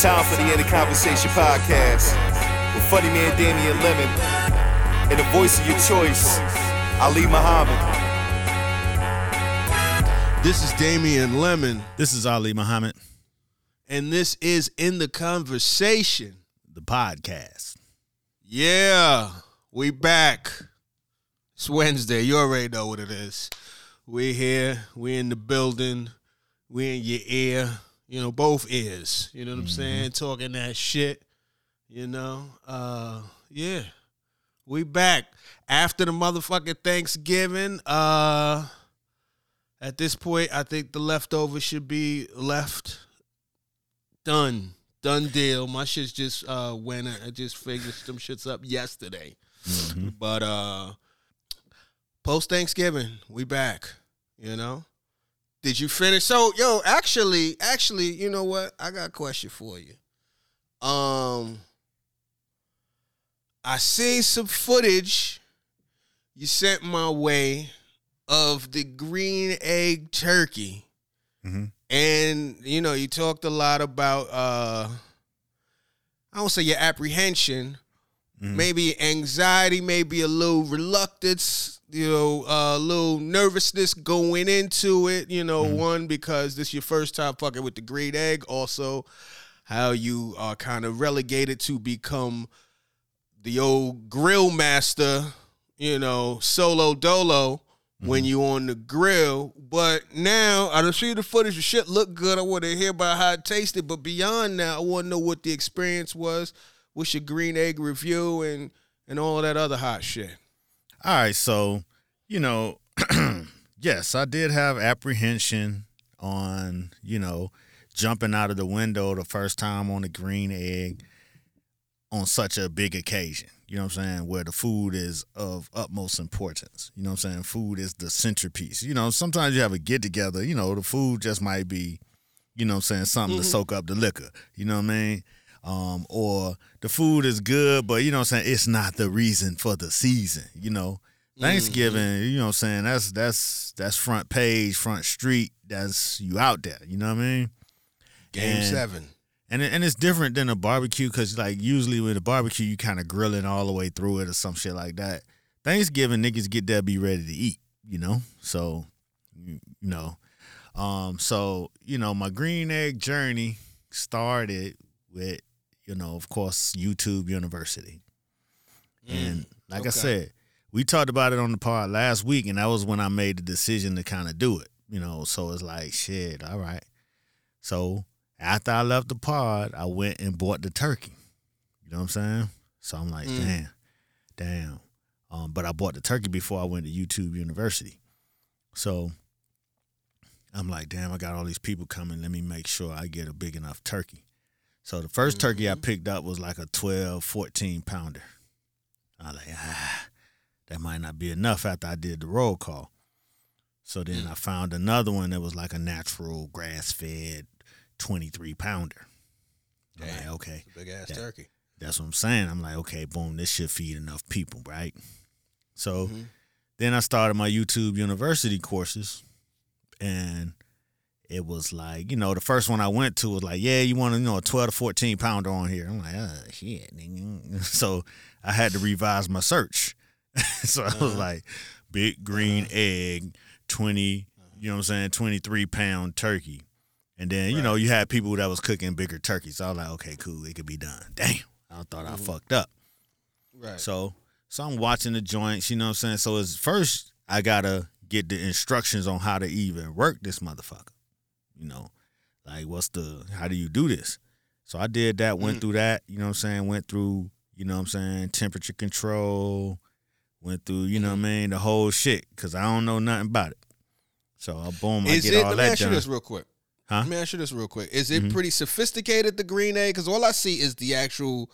It's time for the In the Conversation podcast with funny man Damian Lemon and the voice of your choice, Ali Muhammad. This is Damian Lemon. This is Ali Muhammad. And this is In the Conversation, the podcast. Yeah, we back. It's Wednesday. You already know what it is. We here. We in the building. We in your ear. You know, both ears. You know what I'm saying? Talking that shit. You know? Yeah. We back. After the motherfucking Thanksgiving, at this point, I think the leftover should be left. Done deal. My shit's just went. I just figured some shits up yesterday. Mm-hmm. But post Thanksgiving, we back. You know? Did you finish? So, yo, actually, you know what? I got a question for you. I seen some footage you sent my way of the green egg turkey. Mm-hmm. And, you know, you talked a lot about, I don't say your apprehension, maybe anxiety, maybe a little reluctance, you know, a little nervousness going into it, you know, one, because this is your first time fucking with the green egg. Also, how you are kind of relegated to become the old grill master, you know, solo dolo. When you on the grill. But now I don't see the footage. The shit look good. I want to hear about how it tasted. But beyond that, I want to know what the experience was. What's your green egg review and all that other hot shit? All right, so you know, yes, I did have apprehension on, you know, jumping out of the window the first time on the green egg on such a big occasion. You know what I'm saying, where the food is of utmost importance. You know what I'm saying? Food is the centerpiece. You know, sometimes you have a get-together, you know, the food just might be, you know what I'm saying, something to soak up the liquor. You know what I mean? Or the food is good, but, you know what I'm saying, it's not the reason for the season, you know. Thanksgiving, you know what I'm saying, that's front page, front street, that's you out there. You know what I mean? Game 7. And it's different than a barbecue because, like, usually with a barbecue, you kind of grilling all the way through it or some shit like that. Thanksgiving, niggas get there, be ready to eat, you know? So, you know. So, you know, my green egg journey started with, you know, of course, YouTube University. And like I said, we talked about it on the pod last week, and that was when I made the decision to kind of do it, you know? So it's like, shit, all right. So after I left the pod, I went and bought the turkey. You know what I'm saying? So I'm like, damn. But I bought the turkey before I went to YouTube University. So I'm like, damn, I got all these people coming. Let me make sure I get a big enough turkey. So the first turkey I picked up was like a 12, 14 pounder. I was like, that might not be enough after I did the roll call. So then I found another one that was like a natural grass-fed 23 pounder. I'm like, okay, big ass turkey. That's what I'm saying. I'm like, okay, boom, this should feed enough people, right? So then I started my YouTube University courses, and it was like, you know, the first one I went to was like, yeah, you want to, you know, a 12 to 14 pounder on here. I'm like, oh shit, nigga. So I had to revise my search. So I was like, big green egg 20, you know what I'm saying, 23 pound turkey. And then, you know, you had people that was cooking bigger turkeys. So I was like, okay, cool, it could be done. Damn, I thought I fucked up. Right. So I'm watching the joints, you know what I'm saying? So it's first, I got to get the instructions on how to even work this motherfucker. You know, like, how do you do this? So I did that, went through that, you know what I'm saying? Went through, you know what I'm saying, temperature control, went through, you know what I mean, the whole shit, because I don't know nothing about it. So Let me ask you this real quick. Let me ask you this real quick. Is it pretty sophisticated, the green egg? Because all I see is the actual,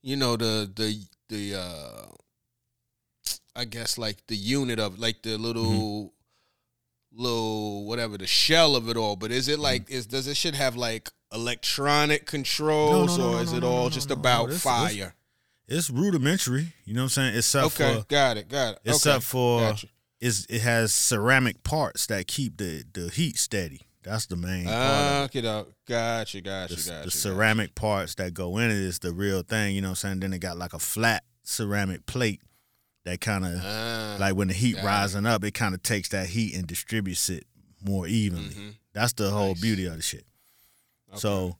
you know, the I guess like the unit of like the little whatever, the shell of it all. But is it like does this shit have like electronic controls or is it all about fire? It's rudimentary. You know what I'm saying? Except for it has ceramic parts that keep the heat steady. That's the main part. Gotcha. The ceramic parts that go in it is the real thing, you know what I'm saying? Then it got like a flat ceramic plate that kind of, like when the heat rising up, it kind of takes that heat and distributes it more evenly. Mm-hmm. That's the whole beauty of the shit. Okay.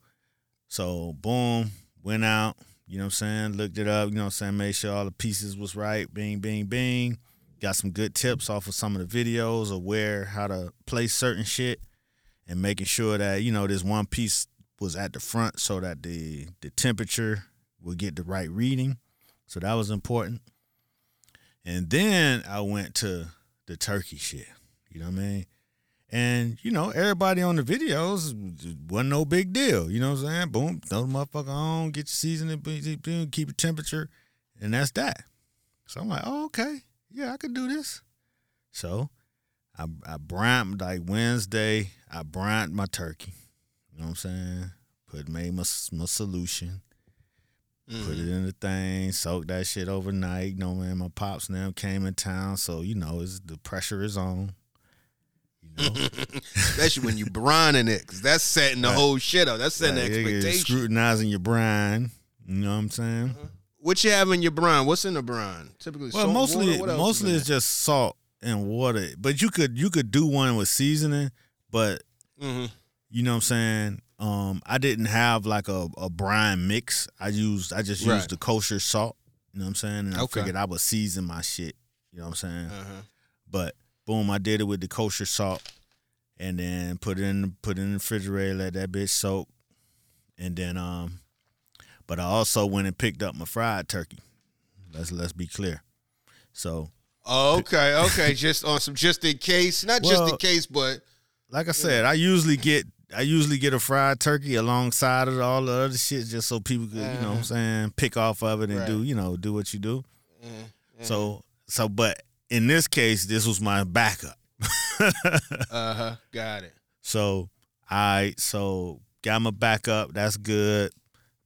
So boom, went out, you know what I'm saying? Looked it up, you know what I'm saying? Made sure all the pieces was right, bing, bing, bing. Got some good tips off of some of the videos of where, how to place certain shit. And making sure that, you know, this one piece was at the front so that the temperature would get the right reading. So that was important. And then I went to the turkey shit. You know what I mean? And, you know, everybody on the videos wasn't no big deal. You know what I'm saying? Boom, throw the motherfucker on, get your seasoning, keep your temperature, and that's that. So I'm like, oh, okay. Yeah, I could do this. So I brined, like Wednesday, I brined my turkey. You know what I'm saying? Made my solution. Mm-hmm. Put it in the thing, soaked that shit overnight. You know, man, my pops and them came in town, so, you know, the pressure is on. You know? Especially when you brining it, because that's setting the whole shit up. That's setting the expectation. You're scrutinizing your brine. You know what I'm saying? Uh-huh. What you have in your brine? What's in the brine? Typically salt, mostly, water? Mostly it's just salt and water, but you could do one with seasoning, but you know what I'm saying, I didn't have like a brine mix. I just used the kosher salt, you know what I'm saying, and I figured I would season my shit, you know what I'm saying, but boom, I did it with the kosher salt, and then put it in the refrigerator, let that bitch soak, and then but I also went and picked up my fried turkey. Let's be clear, so. Oh, okay. Just on some just in case. Not just in case, but like I said, I usually get a fried turkey alongside of all the other shit just so people could, you know what I'm saying, pick off of it and do, you know, do what you do. So but in this case, this was my backup. Got it. So got my backup, that's good.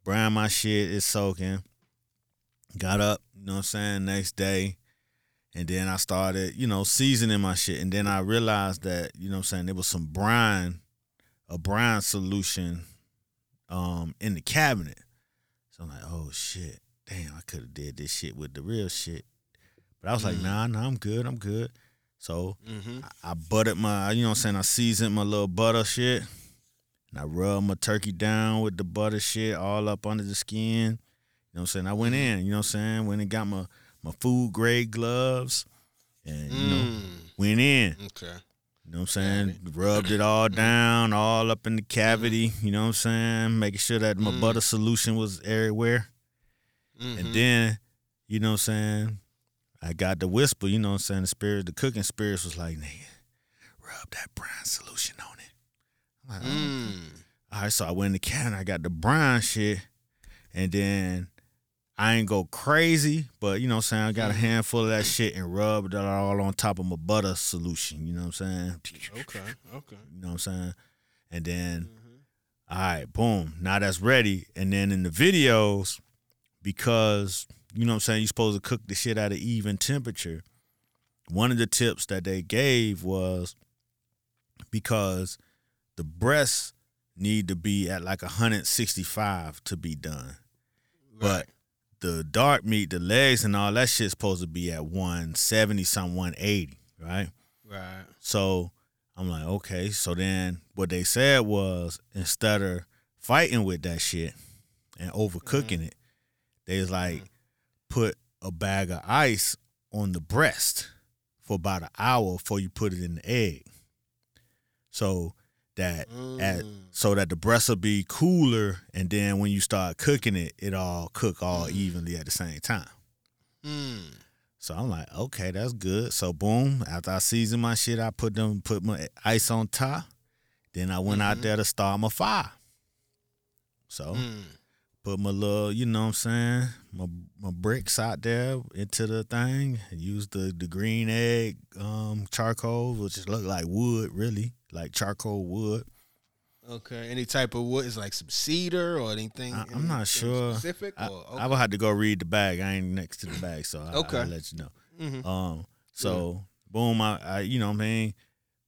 Brown my shit, it's soaking. Got up, you know what I'm saying, next day. And then I started, you know, seasoning my shit. And then I realized that, you know what I'm saying, there was some brine solution in the cabinet. So I'm like, oh, shit. Damn, I could have did this shit with the real shit. But I was like, nah, I'm good. So I buttered my, you know what I'm saying, I seasoned my little butter shit. And I rubbed my turkey down with the butter shit all up under the skin. You know what I'm saying? I went in, you know what I'm saying, went and got my food grade gloves, and you know, went in. Okay. You know what I'm saying? Rubbed it all down, all up in the cavity, you know what I'm saying? Making sure that my butter solution was everywhere. Mm-hmm. And then, you know what I'm saying, I got the whisper, you know what I'm saying? The cooking spirits was like, nigga, rub that brine solution on it. I'm like, all right, so I went in the cabinet, I got the brine shit, and then I ain't go crazy, but you know what I'm saying, I got a handful of that shit and rubbed it all on top of my butter solution, you know what I'm saying? Okay. You know what I'm saying? And then, all right, boom, now that's ready. And then in the videos, because, you know what I'm saying, you're supposed to cook the shit at an even temperature, one of the tips that they gave was because the breasts need to be at like 165 to be done. Right. But the dark meat, the legs and all that shit's supposed to be at 170, something 180, right? Right. So I'm like, okay. So then what they said was instead of fighting with that shit and overcooking it, they was like put a bag of ice on the breast for about an hour before you put it in the egg. So that the breast will be cooler, and then when you start cooking it, it all cook all evenly at the same time. So I'm like, okay, that's good. So boom, after I seasoned my shit, I put my ice on top. Then I went out there to start my fire. So put my little, you know what I'm saying, my bricks out there into the thing. I used the green egg charcoal, which looked like wood really. Like charcoal wood. Okay, any type of wood? Is like some cedar or anything? I'm not sure. Specific? I would have to go read the bag. I ain't next to the bag, so I'll let you know. So boom, I you know what I mean?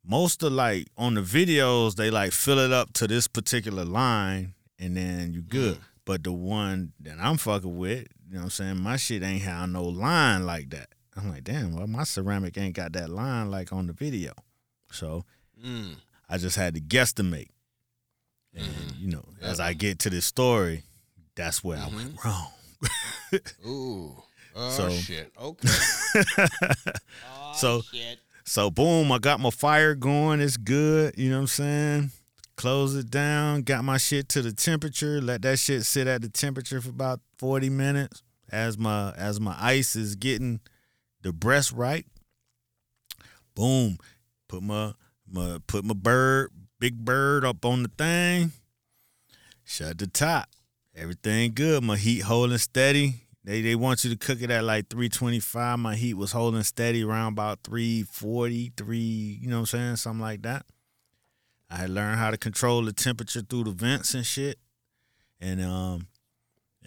most of, like, on the videos, they, like, fill it up to this particular line, and then you good. Mm. But the one that I'm fucking with, you know what I'm saying, my shit ain't have no line like that. I'm like, damn, well, my ceramic ain't got that line like on the video. So I just had to guesstimate. And, you know, as I get to this story, that's where I went wrong. Ooh. Oh, so, shit. Okay. Oh, so, shit. So, boom, I got my fire going. It's good. You know what I'm saying? Close it down. Got my shit to the temperature. Let that shit sit at the temperature for about 40 minutes as my ice is getting the breast right. Boom. Put my bird, big bird up on the thing. Shut the top. Everything good. My heat holding steady. They want you to cook it at like 325. My heat was holding steady around about 340, you know what I'm saying? Something like that. I learned how to control the temperature through the vents and shit. And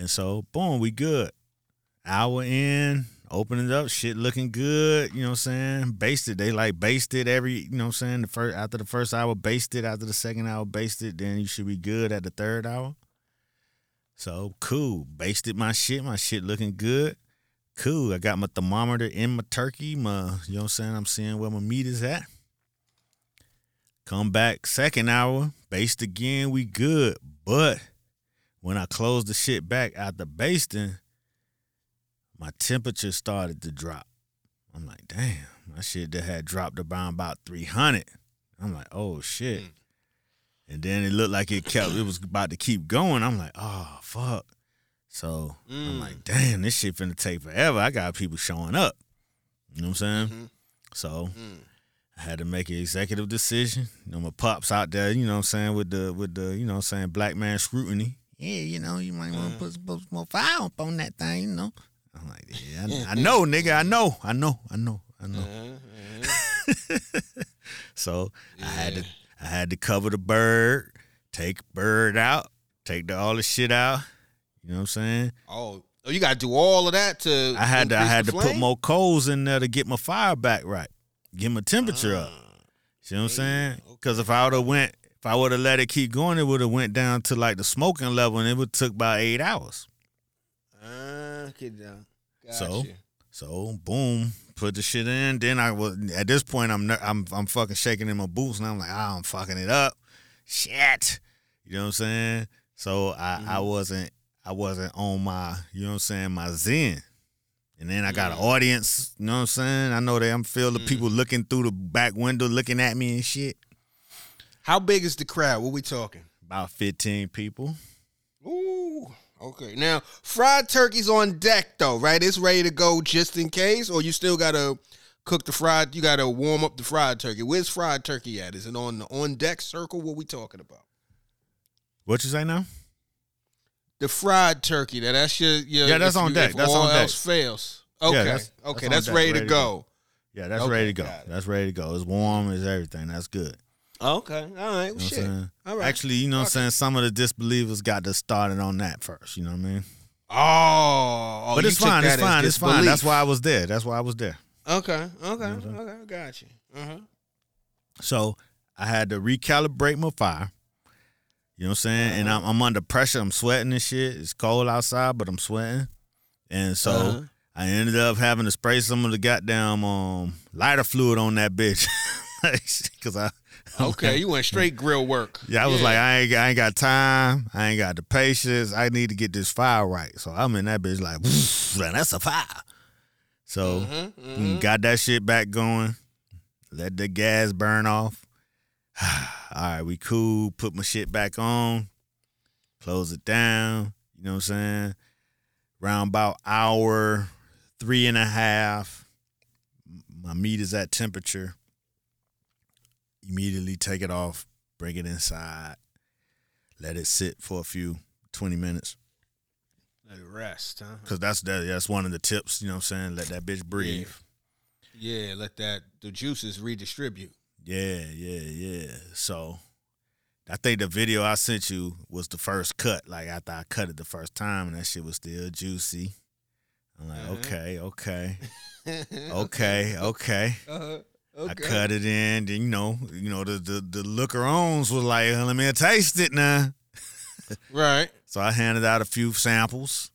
so, boom, we good. Hour in, open it up, shit looking good, you know what I'm saying? Basted. They like basted every, you know what I'm saying? After the first hour, basted. After the second hour, basted. Then you should be good at the third hour. So, cool. Basted my shit. My shit looking good. Cool. I got my thermometer in my turkey. You know what I'm saying? I'm seeing where my meat is at. Come back second hour. Based again. We good. But when I closed the shit back after basting, my temperature started to drop. I'm like, damn. My shit that had dropped around about 300. I'm like, oh, shit. And then it looked like it was about to keep going. I'm like, oh, fuck. So I'm like, damn, this shit finna take forever. I got people showing up. You know what I'm saying? Mm-hmm. So I had to make an executive decision. You know, my pops out there, you know what I'm saying, with the you know what I'm saying, black man scrutiny. Yeah, you know, you might want to put some more fire up on that thing, you know. I'm like, yeah, I know, nigga, I know. So yeah. I had to cover the bird, take bird out, take all the shit out. You know what I'm saying? Oh, you got to do all of that to. I had to put more coals in there to get my fire back right, get my temperature up. You know what I'm saying? Because okay. If I would have let it keep going, it would have went down to like the smoking level, and it would took about 8 hours. Get down. Gotcha. So boom. Put the shit in. Then I was at this point. I'm fucking shaking in my boots, and I'm like, oh, I'm fucking it up. Shit, you know what I'm saying? So I wasn't on my, you know what I'm saying, my zen. And then I got an audience, you know what I'm saying? I know that I'm feeling the people looking through the back window, looking at me and shit. How big is the crowd? What we talking? About 15 people. Ooh. Okay, now, fried turkey's on deck, though, right? It's ready to go just in case, or you still got to cook the fried, you got to warm up the fried turkey. Where's fried turkey at? Is it on the on-deck circle? What we talking about? What you say now? The fried turkey. That's your yeah, that's on deck. That's on deck. All else fails. Okay, yeah, that's ready to go. Yeah, that's ready to go. That's ready to go. It's warm, it's everything. That's good. Okay. All right. Well, shit. All right. Actually, you know what I'm saying? Some of the disbelievers got to start it on that first. You know what I mean? Oh. But it's fine. It's fine. It's fine. That's why I was there. Okay. Okay. You know okay. Gotcha. Uh-huh. So I had to recalibrate my fire. You know what I'm saying? Uh-huh. And I'm under pressure. I'm sweating and shit. It's cold outside, but I'm sweating. And so I ended up having to spray some of the goddamn lighter fluid on that bitch. Because okay, you went straight grill work. Yeah, I was like, I ain't got time. I ain't got the patience. I need to get this fire right. So I'm in that bitch like, that's a fire. So got that shit back going. Let the gas burn off. All right, we cool. Put my shit back on. Close it down. You know what I'm saying? Round about hour, 3.5. My meat is at temperature. Immediately take it off, bring it inside, let it sit for 20 minutes. Let it rest, huh? Because that's one of the tips, you know what I'm saying? Let that bitch breathe. Yeah, let the juices redistribute. Yeah. So I think the video I sent you was the first cut, like after I cut it the first time and that shit was still juicy. I'm like, okay. Okay. I cut it in. Then you know, the looker-ons was like, let me taste it now. Right. So I handed out a few samples,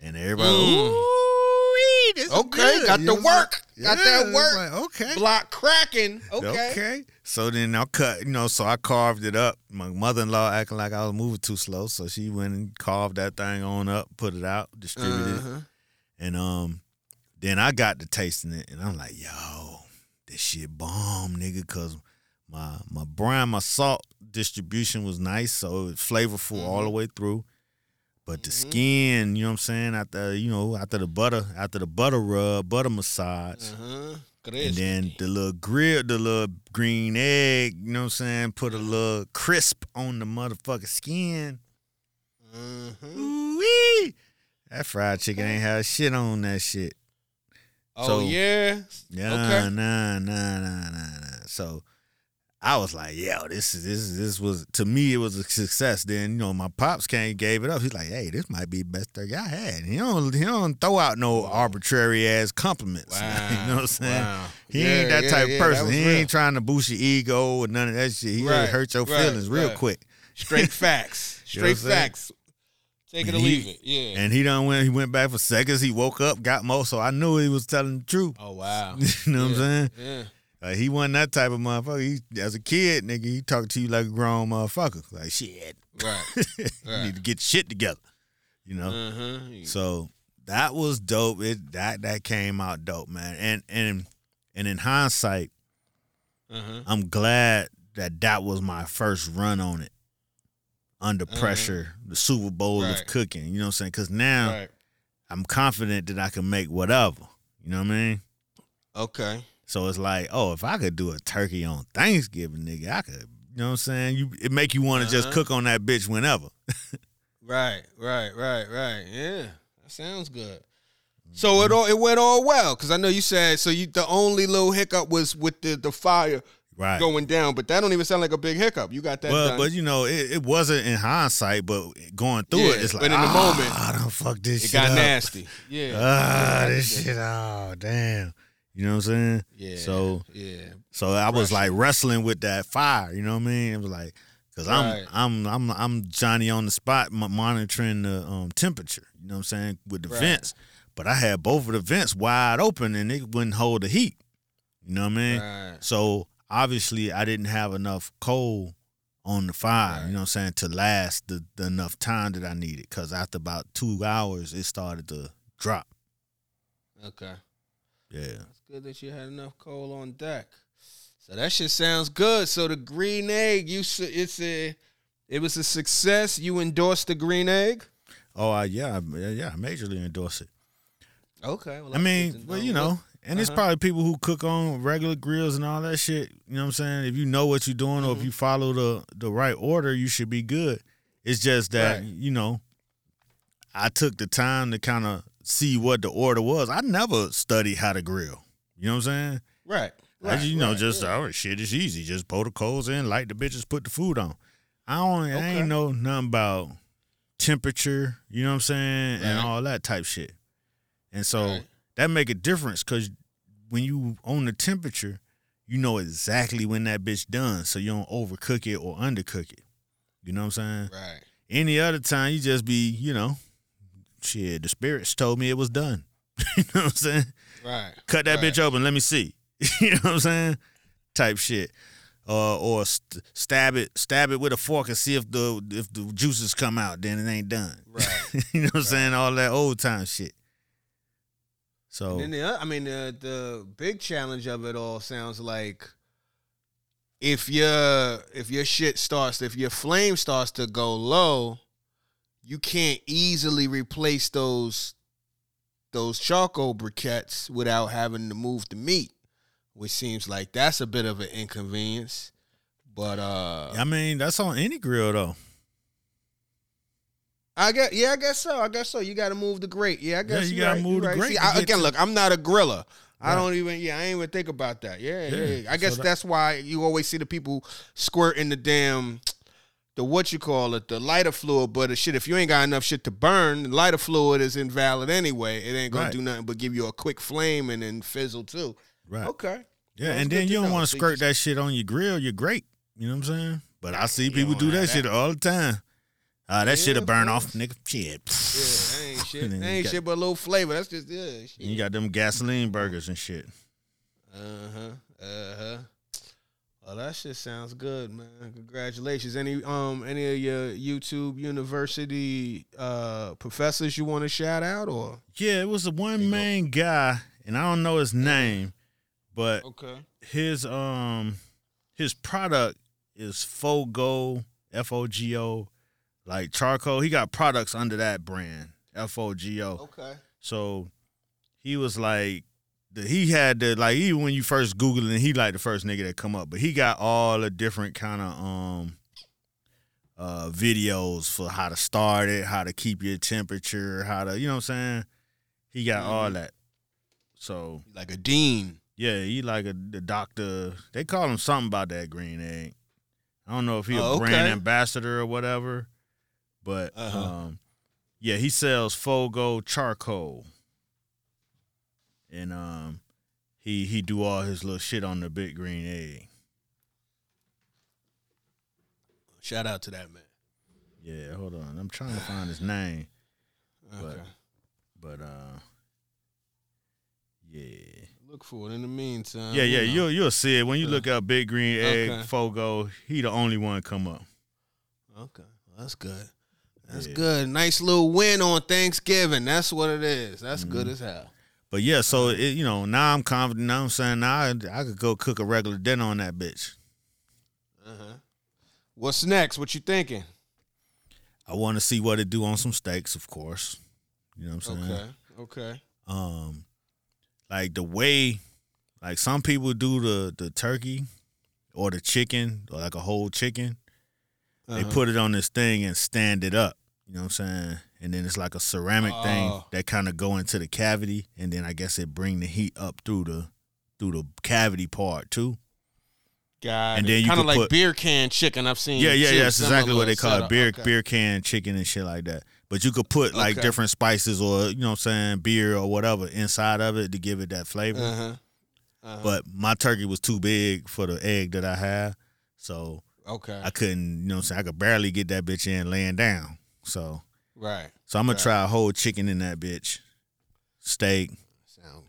and everybody, ooh, this okay, is got the work, yeah, got that work, like, okay, block cracking, okay. So then I cut, so I carved it up. My mother-in-law acting like I was moving too slow, so she went and carved that thing on up, put it out, distributed it, and then I got to tasting it, and I'm like, yo, this shit bomb, nigga, cause my brine, my salt distribution was nice, so it was flavorful all the way through. But the skin, you know what I'm saying, after the butter massage, and then the little grill, the little green egg, you know what I'm saying, put a little crisp on the motherfucking skin. Ooh-wee. That fried chicken ain't have shit on that shit. Oh, so, yeah. Okay. Nah. So I was like, yo, this was to me it was a success. Then, my pops came, gave it up. He's like, hey, this might be the best thing I had. He don't throw out no arbitrary ass compliments. Wow. You know what I'm saying? Wow. He ain't that type of person. He ain't trying to boost your ego or none of that shit. He really hurt your feelings real quick. Straight facts. Take it or leave it. Yeah. And he went back for seconds. He woke up, got more, so I knew he was telling the truth. Oh wow. You know what I'm saying? Yeah. Like, he wasn't that type of motherfucker. He, as a kid, nigga, he talked to you like a grown motherfucker. Like, shit. Right. You need to get shit together. So that was dope. That came out dope, man. And in hindsight, I'm glad that was my first run on it. Under pressure, the Super Bowl of cooking. You know what I'm saying? Because now I'm confident that I can make whatever. You know what I mean? Okay. So it's like, oh, if I could do a turkey on Thanksgiving, nigga, I could, you know what I'm saying? It make you want to just cook on that bitch whenever. Right. Yeah, that sounds good. So it went all well, because I know you said, the only little hiccup was with the fire going down, but that don't even sound like a big hiccup. You got that done. But, it wasn't in hindsight, but going through it's like, but in the moment, I don't fuck this shit up. It got nasty. Yeah. Damn. You know what I'm saying? Yeah. So I was like wrestling with that fire. You know what I mean? It was like, because I'm Johnny on the spot monitoring the temperature. You know what I'm saying, with the vents. But I had both of the vents wide open and it wouldn't hold the heat. You know what I mean? Right. So obviously I didn't have enough coal on the fire. Right. You know what I'm saying, to last the enough time that I needed. Because after about 2 hours, it started to drop. Okay. Yeah. It's good that you had enough coal on deck. So that shit sounds good. So the green egg, it was a success. You endorsed the green egg? Oh, I majorly endorse it. Okay. Well, and it's probably people who cook on regular grills and all that shit. You know what I'm saying? If you know what you're doing or if you follow the right order, you should be good. It's just that, I took the time to kind of see what the order was. I never studied how to grill. You know what I'm saying? Right. Shit is easy. Just pour the coals in, light the bitches, put the food on. I ain't know nothing about temperature, you know what I'm saying, and all that type shit. And so that make a difference, because when you own the temperature, you know exactly when that bitch done, so you don't overcook it or undercook it. You know what I'm saying? Right. Any other time, you just be, shit, the spirits told me it was done. You know what I'm saying? Right. Cut that bitch open. Let me see. You know what I'm saying? Type shit. Or stab it with a fork and see if the juices come out. Then it ain't done. Right. You know what I'm saying? All that old time shit. So. And then the big challenge of it all sounds like if your flame starts to go low, you can't easily replace those charcoal briquettes without having to move the meat, which seems like that's a bit of an inconvenience. But that's on any grill though. I guess so. You got to move the grate. Yeah, I guess you got to move the grate. See, I'm not a griller. Right. I ain't even think about that. Yeah. I guess so that's why you always see the people squirting the damn. The what you call it, the lighter fluid, but the shit, if you ain't got enough shit to burn, the lighter fluid is invalid anyway. It ain't going to do nothing but give you a quick flame and then fizzle too. Right. Okay. Yeah, and then you don't want to skirt that shit on your grill, your grate. You know what I'm saying? But I see people do that shit all the time. That shit'll burn off, nigga. Shit. Yeah, that ain't shit. That ain't shit but a little flavor. That's just, shit. You got them gasoline burgers and shit. Well, that shit sounds good, man. Congratulations. Any of your YouTube University professors you want to shout out, or? Yeah, it was a one-man guy, and I don't know his name, but his product is FOGO, F-O-G-O, like charcoal. He got products under that brand, F-O-G-O. Okay. So he was like, he had the, like, even when you first Google it, he like the first nigga that come up. But he got all the different kind of videos for how to start it, how to keep your temperature, how to, you know what I'm saying? He got all that. So like a dean. Yeah, he like the doctor. They call him something about that green egg. I don't know if he a brand ambassador or whatever. But, yeah, he sells FOGO charcoal. And he do all his little shit on the Big Green Egg. Shout out to that man. Yeah, hold on. I'm trying to find his name. But yeah. Look for it in the meantime. Yeah, you'll see it. When you look up Big Green Egg, FOGO, he the only one come up. Okay. Well, that's good. That's good. Nice little win on Thanksgiving. That's what it is. That's good as hell. But yeah, so it, you know, now I'm confident. Now I'm saying, now I could go cook a regular dinner on that bitch. What's next? What you thinking? I want to see what it do on some steaks, of course. You know what I'm saying? Okay. Like the way, like some people do the turkey or the chicken or like a whole chicken. They put it on this thing and stand it up. You know what I'm saying? And then it's like a ceramic thing that kind of go into the cavity, and then I guess it bring the heat up through the cavity part too. Got and it. Then kind of like beer can chicken I've seen. Yeah, that's exactly what they call it, beer can chicken and shit like that. But you could put like different spices or, you know what I'm saying, beer or whatever inside of it to give it that flavor. But my turkey was too big for the egg that I had, so I couldn't. You know what I'm saying? I could barely get that bitch in laying down. So So I'm gonna try a whole chicken in that bitch, steak. Sound.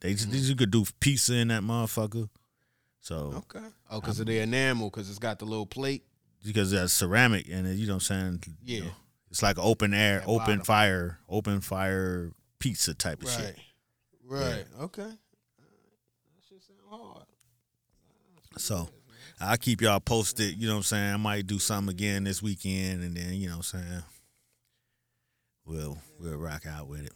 They you could do pizza in that motherfucker. So oh, because of the enamel, because it's got the little plate. Because that's ceramic, and you know what I'm saying. Yeah. You know, it's like open air, that open bottom. Fire, open fire pizza type of shit. Right. Yeah. Okay. That shit sound hard. So. I'll keep y'all posted, you know what I'm saying? I might do something again this weekend, and then, you know what I'm saying, we'll rock out with it.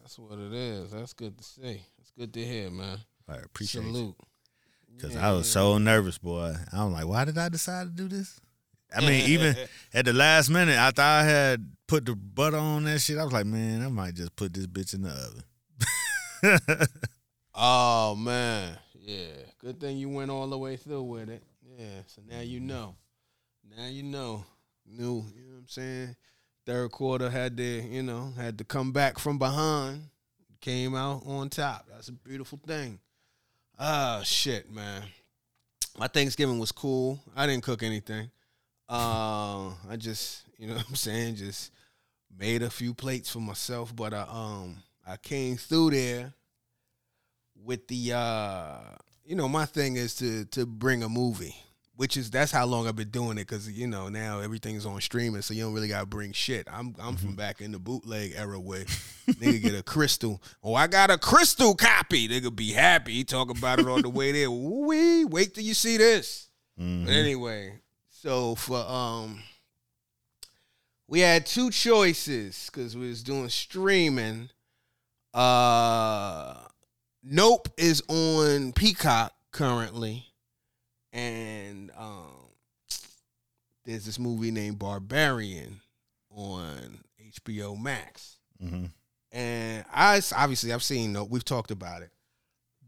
That's what it is. That's good to see. That's good to hear, man. I appreciate Salute. Because I was so nervous, boy. I'm like, why did I decide to do this? I mean, even at the last minute, after I had put the butter on that shit, I was like, man, I might just put this bitch in the oven. Oh, man. Yeah, good thing you went all the way through with it. Yeah, so now you know. New, you know what I'm saying? Third quarter had to come back from behind. Came out on top. That's a beautiful thing. Ah, shit, man. My Thanksgiving was cool. I didn't cook anything. I just, you know what I'm saying, just made a few plates for myself. But I came through there. With the, my thing is to bring a movie, that's how long I've been doing it, because, you know, now everything's on streaming, so you don't really got to bring shit. I'm from back in the bootleg era where nigga get a crystal. Oh, I got a crystal copy. Nigga be happy. Talk about it on the way there. Wee, wait till you see this. Mm-hmm. But anyway, so for, we had two choices because we was doing streaming. Nope is on Peacock currently, and there's this movie named Barbarian on HBO Max. Mm-hmm. And I've seen Nope. We've talked about it,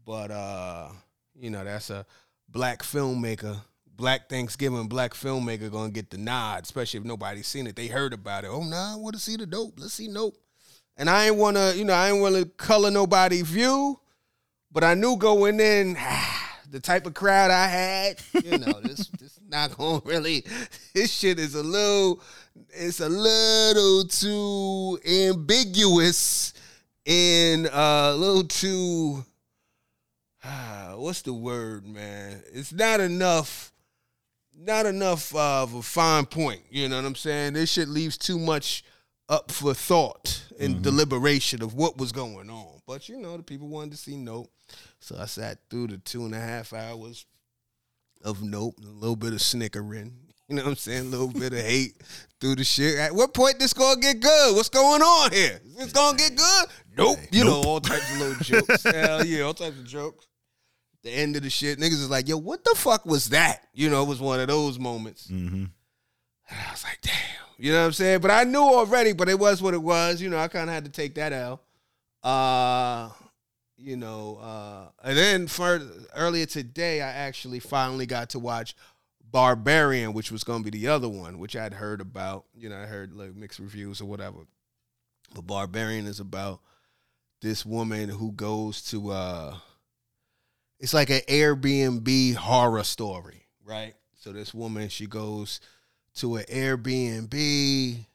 but that's a black filmmaker gonna get the nod, especially if nobody's seen it. They heard about it. Oh, nah, I want to see the Nope. Let's see Nope. And I ain't wanna color nobody's view. But I knew going in, the type of crowd I had, you know, this not gonna really. This shit is a little too ambiguous and a little too. What's the word, man? It's not enough of a fine point. You know what I'm saying? This shit leaves too much up for thought and deliberation of what was going on. But, you know, the people wanted to see Nope. So I sat through the 2.5 hours of Nope, a little bit of snickering. You know what I'm saying? A little bit of hate through the shit. At what point this gonna get good? What's going on here? Is this gonna get good? Nope. You know, all types of little jokes. Hell yeah, all types of jokes. The end of the shit, niggas is like, yo, what the fuck was that? You know, it was one of those moments. Mm-hmm. And I was like, damn. You know what I'm saying? But I knew already, but it was what it was. You know, I kind of had to take that out. You know, and then earlier today, I actually finally got to watch Barbarian, which was going to be the other one, which I'd heard about. You know, I heard like mixed reviews or whatever. But Barbarian is about this woman who goes to... it's like an Airbnb horror story, right? So this woman, she goes to an Airbnb,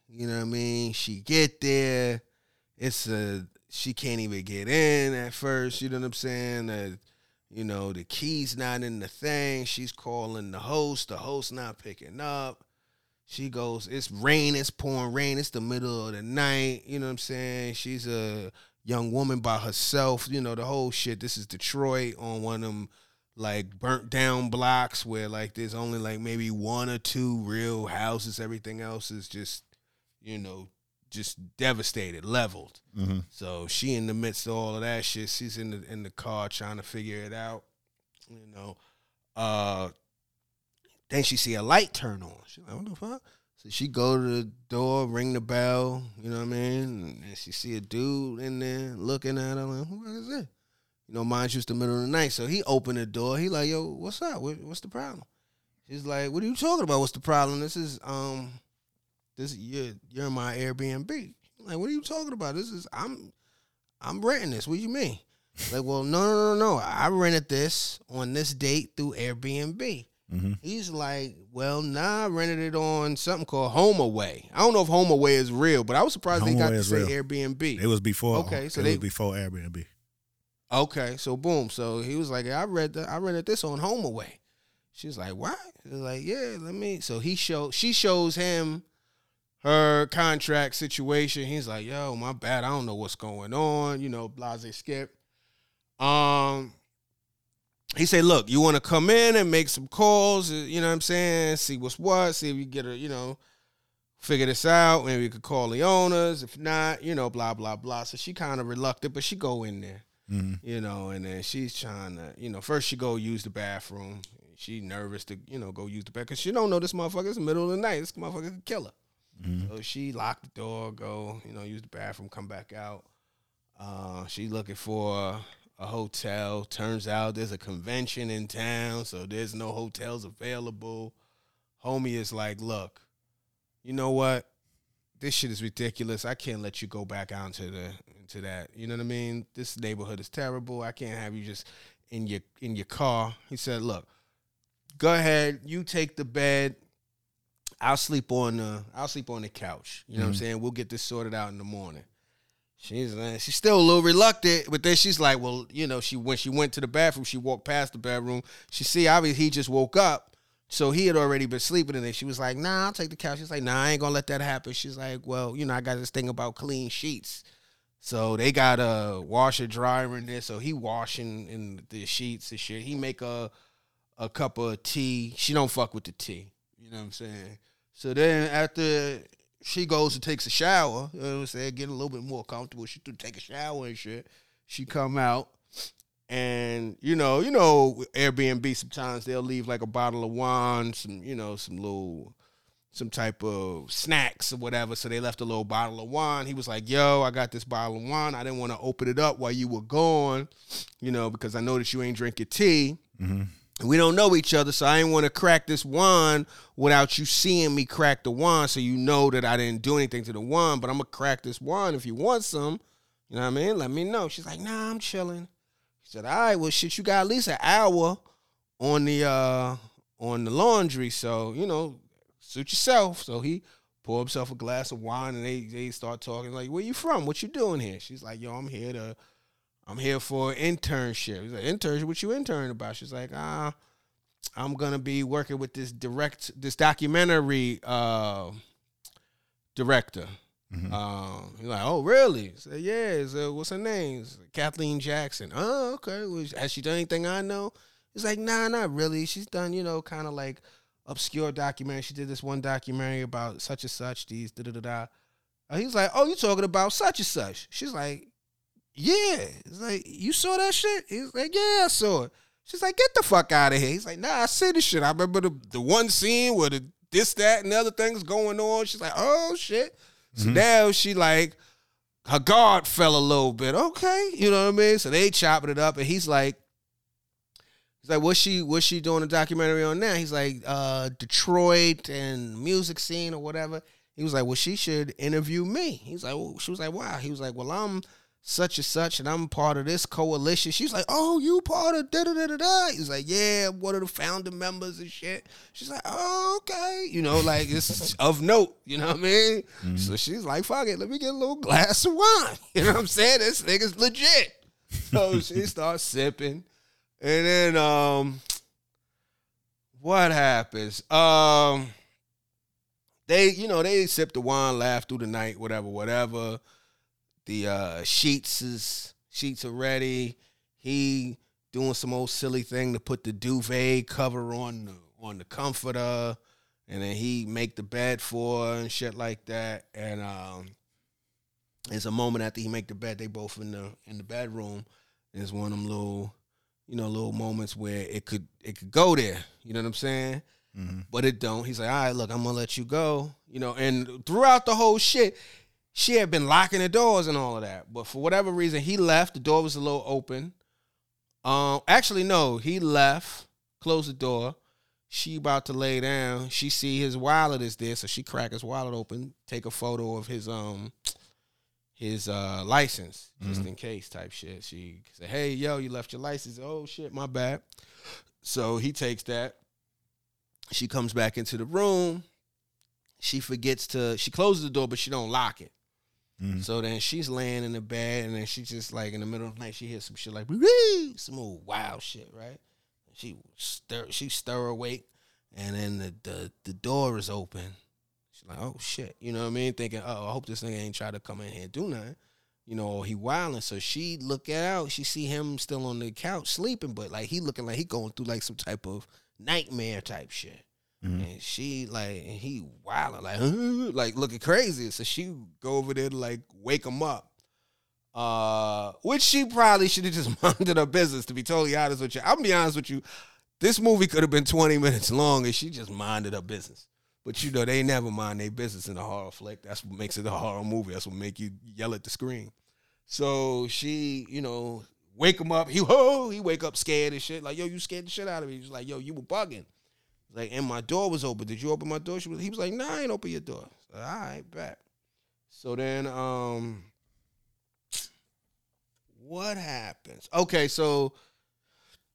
you know what I mean? She get there. She can't even get in at first, you know what I'm saying? You know, the key's not in the thing. She's calling the host not picking up. She goes, it's pouring rain, it's the middle of the night, you know what I'm saying? She's a young woman by herself, you know, the whole shit. This is Detroit on one of them, like, burnt down blocks where, like, there's only, like, maybe one or two real houses. Everything else is just, you know, just devastated, leveled. Mm-hmm. So she in the midst of all of that shit. She's in the car trying to figure it out, you know. Then she see a light turn on. She's like, what the fuck? She go to the door, ring the bell, you know what I mean? And she see a dude in there looking at her like, who is that? You know, mind you, it's the middle of the night. So he opened the door. He like, yo, what's up? What's the problem? She's like, what are you talking about? What's the problem? This is you're my Airbnb. Like, what are you talking about? This is I'm renting this. What do you mean? Like, well, no. I rented this on this date through Airbnb. Mm-hmm. He's like, well, nah, I rented it on something called HomeAway. I don't know if HomeAway is real, but I was surprised they got to say Airbnb. It was before. Okay, so was before Airbnb. Okay, so boom. So he was like, I rented this on HomeAway. She's like, what? He's like, yeah, let me. So she shows him her contract situation. He's like, yo, my bad. I don't know what's going on. You know, blase skip. He said, look, you want to come in and make some calls, you know what I'm saying? See what's what, see if you get a, you know, figure this out. Maybe you could call the owners. If not, you know, blah, blah, blah. So she kind of reluctant, but she go in there, you know, and then she's trying to, you know, first she go use the bathroom. She nervous to, you know, go use the bathroom because she don't know this motherfucker. It's the middle of the night. This motherfucker could kill her. So she locked the door, go, you know, use the bathroom, come back out. She looking for... a hotel. Turns out there's a convention in town, so there's no hotels available. Homie is like, look, you know what? This shit is ridiculous. I can't let you go back out into that. You know what I mean? This neighborhood is terrible. I can't have you just in your car. He said, look, go ahead, you take the bed. I'll sleep on the couch. You know what I'm saying? We'll get this sorted out in the morning. She's still a little reluctant, but then she's like, well, you know, when she went to the bathroom, she walked past the bedroom. She see, obviously, he just woke up, so he had already been sleeping in there. She was like, nah, I'll take the couch. She's like, nah, I ain't going to let that happen. She's like, well, you know, I got this thing about clean sheets. So they got a washer dryer in there, so he washing in the sheets and shit. He make a cup of tea. She don't fuck with the tea. You know what I'm saying? So then after... she goes and takes a shower, you know what I'm saying, getting a little bit more comfortable. She take a shower and shit. She come out and, you know, Airbnb sometimes they'll leave like a bottle of wine, some, you know, some type of snacks or whatever. So they left a little bottle of wine. He was like, yo, I got this bottle of wine. I didn't want to open it up while you were gone, you know, because I know that you ain't drink your tea. Mm-hmm. We don't know each other, so I ain't want to crack this wine without you seeing me crack the wine, so you know that I didn't do anything to the wine, but I'm going to crack this wine if you want some. You know what I mean? Let me know. She's like, nah, I'm chilling. She said, all right, well, shit, you got at least an hour on the laundry. So, you know, suit yourself. So he pour himself a glass of wine, and they start talking like, "Where you from? What you doing here?" She's like, "Yo, I'm here for an internship." He's like, "Internship? What you interning about?" She's like, I'm gonna be working with this documentary director." Mm-hmm. He's like, "Oh, really?" So, "Yeah." So, "What's her name?" Like, "Kathleen Jackson." "Oh, okay. Well, has she done anything I know?" He's like, "Nah, not really. She's done, you know, kind of like obscure documentary. She did this one documentary about such and such. These da da da da." He's like, "Oh, you talking about such and such?" She's like, "Yeah." He's like, "You saw that shit?" He's like, "Yeah, I saw it." She's like, "Get the fuck out of here." He's like, "Nah, I see this shit. I remember the one scene where the this, that, and the other things going on." She's like, "Oh, shit." Mm-hmm. So now she like, her guard fell a little bit. Okay, you know what I mean? So they chopping it up, and he's like, what's she doing a documentary on now? He's like, Detroit and music scene or whatever. He was like, "Well, she should interview me." He's like, "Well," she was like, "Wow." He was like, "Well, I'm such and such, and I'm part of this coalition." She's like, "Oh, you part of da da da da da?" He's like, "Yeah, I'm one of the founding members and shit." She's like, "Oh, okay." You know, like, it's of note, you know what I mean? Mm-hmm. So she's like, "Fuck it, let me get a little glass of wine." You know what I'm saying? This nigga's legit. So she starts sipping. And then, what happens? They sip the wine, laugh through the night, whatever. The sheets are ready. He doing some old silly thing to put the duvet cover on the comforter, and then he make the bed for her and shit like that. And it's a moment after he make the bed, they both in the bedroom. And it's one of them little moments where it could go there. You know what I'm saying? Mm-hmm. But it don't. He's like, "All right, look, I'm gonna let you go." You know, and throughout the whole shit, she had been locking the doors and all of that. But for whatever reason, he left. The door was a little open. Actually, no. He left, closed the door. She about to lay down. She see his wallet is there, so she crack his wallet open, take a photo of his license, just in case type shit. She said, "Hey, yo, you left your license." "Oh, shit, my bad." So he takes that. She comes back into the room. She closes the door, but she don't lock it. Mm-hmm. So then she's laying in the bed, and then she just like in the middle of the night, she hears some shit like some old wild shit, right? She stir awake, and then the door is open. She's like, "Oh shit," you know what I mean? Thinking, "Oh, I hope this nigga ain't try to come in here and do nothing," you know, or he wilding. So she look out, she see him still on the couch sleeping, but like he looking like he going through like some type of nightmare type shit. Mm-hmm. And she like, and he wilding like looking crazy. So she go over there to like wake him up, which she probably should have just minded her business. To be totally honest with you, I'm gonna be honest with you, this movie could have been 20 minutes long, and she just minded her business. But you know, they never mind their business in a horror flick. That's what makes it a horror movie. That's what make you yell at the screen. So she, you know, wake him up. He wake up scared and shit. Like, "Yo, you scared the shit out of me." He's like, "Yo, you were bugging. Like, and my door was open. Did you open my door?" He was like, "Nah, I ain't open your door." Like, "All right, back." So then, what happens? Okay, so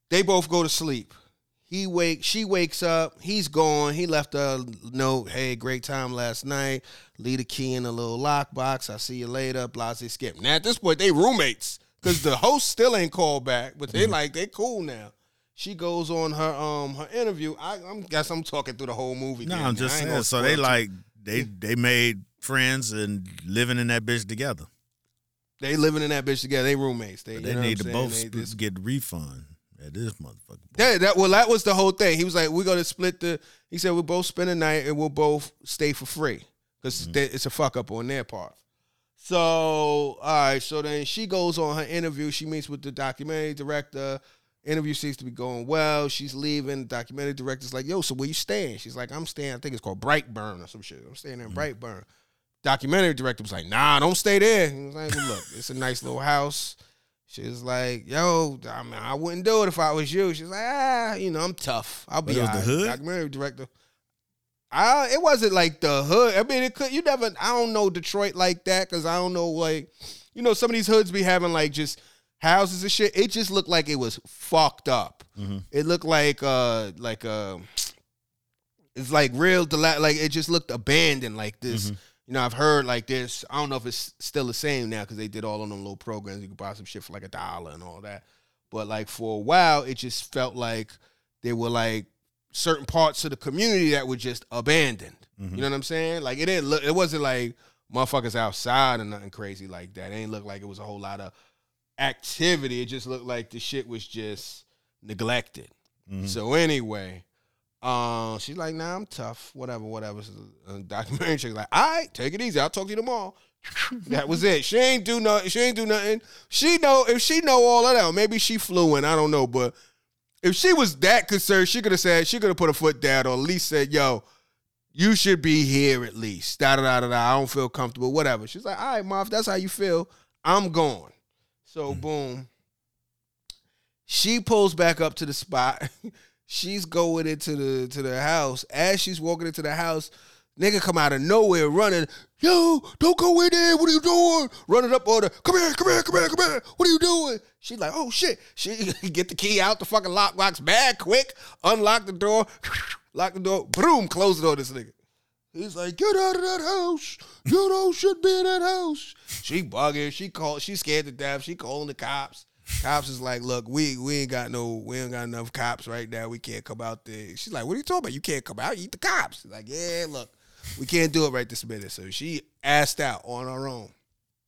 they both go to sleep. She wakes up. He's gone. He left a note. "Hey, great time last night. Leave the key in a little lockbox. I'll see you later. Blase skip." Now at this point, they roommates because the host still ain't called back, but they cool now. She goes on her interview. I guess I'm talking through the whole movie. No, I'm just saying. So they like they made friends and living in that bitch together. They living in that bitch together. They roommates. They need to both get refund at this motherfucker. That was the whole thing. He was like, "We're gonna split the." He said, "We'll both spend the night and we'll both stay for free because it's a fuck up on their part." So all right. So then she goes on her interview. She meets with the documentary director. Interview seems to be going well. She's leaving. The documentary director's like, "Yo, so where you staying?" She's like, "I'm staying, I think it's called Brightburn or some shit. I'm staying in Brightburn." Documentary director was like, "Nah, don't stay there." He was like, "Well, look, it's a nice little house." She's like, "Yo, I mean, I wouldn't do it if I was you." She's like, "You know, I'm tough. I'll be all right." The hood? Documentary director. It wasn't like the hood. I mean, it could. You never, I don't know Detroit like that because I don't know, like, you know, some of these hoods be having like just houses and shit, it just looked like it was fucked up. Mm-hmm. It looked like it's like real, like it just looked abandoned like this. Mm-hmm. You know, I've heard like this. I don't know if it's still the same now because they did all of them little programs. You could buy some shit for like $1 and all that. But like for a while, it just felt like there were like certain parts of the community that were just abandoned. Mm-hmm. You know what I'm saying? Like it didn't look, it wasn't like motherfuckers outside or nothing crazy like that. It ain't look like it was a whole lot of activity. It just looked like the shit was just neglected. Mm-hmm. So anyway, she's like, nah, I'm tough. Whatever. Documentary chick's like, all right, take it easy. I'll talk to you tomorrow. That was it. She ain't do nothing. If she know all of that, maybe she flew in. I don't know. But if she was that concerned, she could have put a foot down or at least said, yo, you should be here at least. I don't feel comfortable. Whatever. She's like, all right, Ma, if that's how you feel, I'm gone. So boom. She pulls back up to the spot. She's going into the house. As she's walking into the house, nigga come out of nowhere running. Yo, don't go in there. What are you doing? Running up on her. Come here. What are you doing? She's like, oh, shit. She get the key out the fucking lockbox bad quick. Unlock the door. Lock the door. Boom. Close the door, this nigga. He's like, get out of that house. You don't should be in that house. She bugging. She called. She scared to death. She calling the cops. Cops is like, look, we ain't got enough cops right now. We can't come out there. She's like, what are you talking about? You can't come out. You eat the cops. She's like, yeah, look, we can't do it right this minute. So she asked out on her own.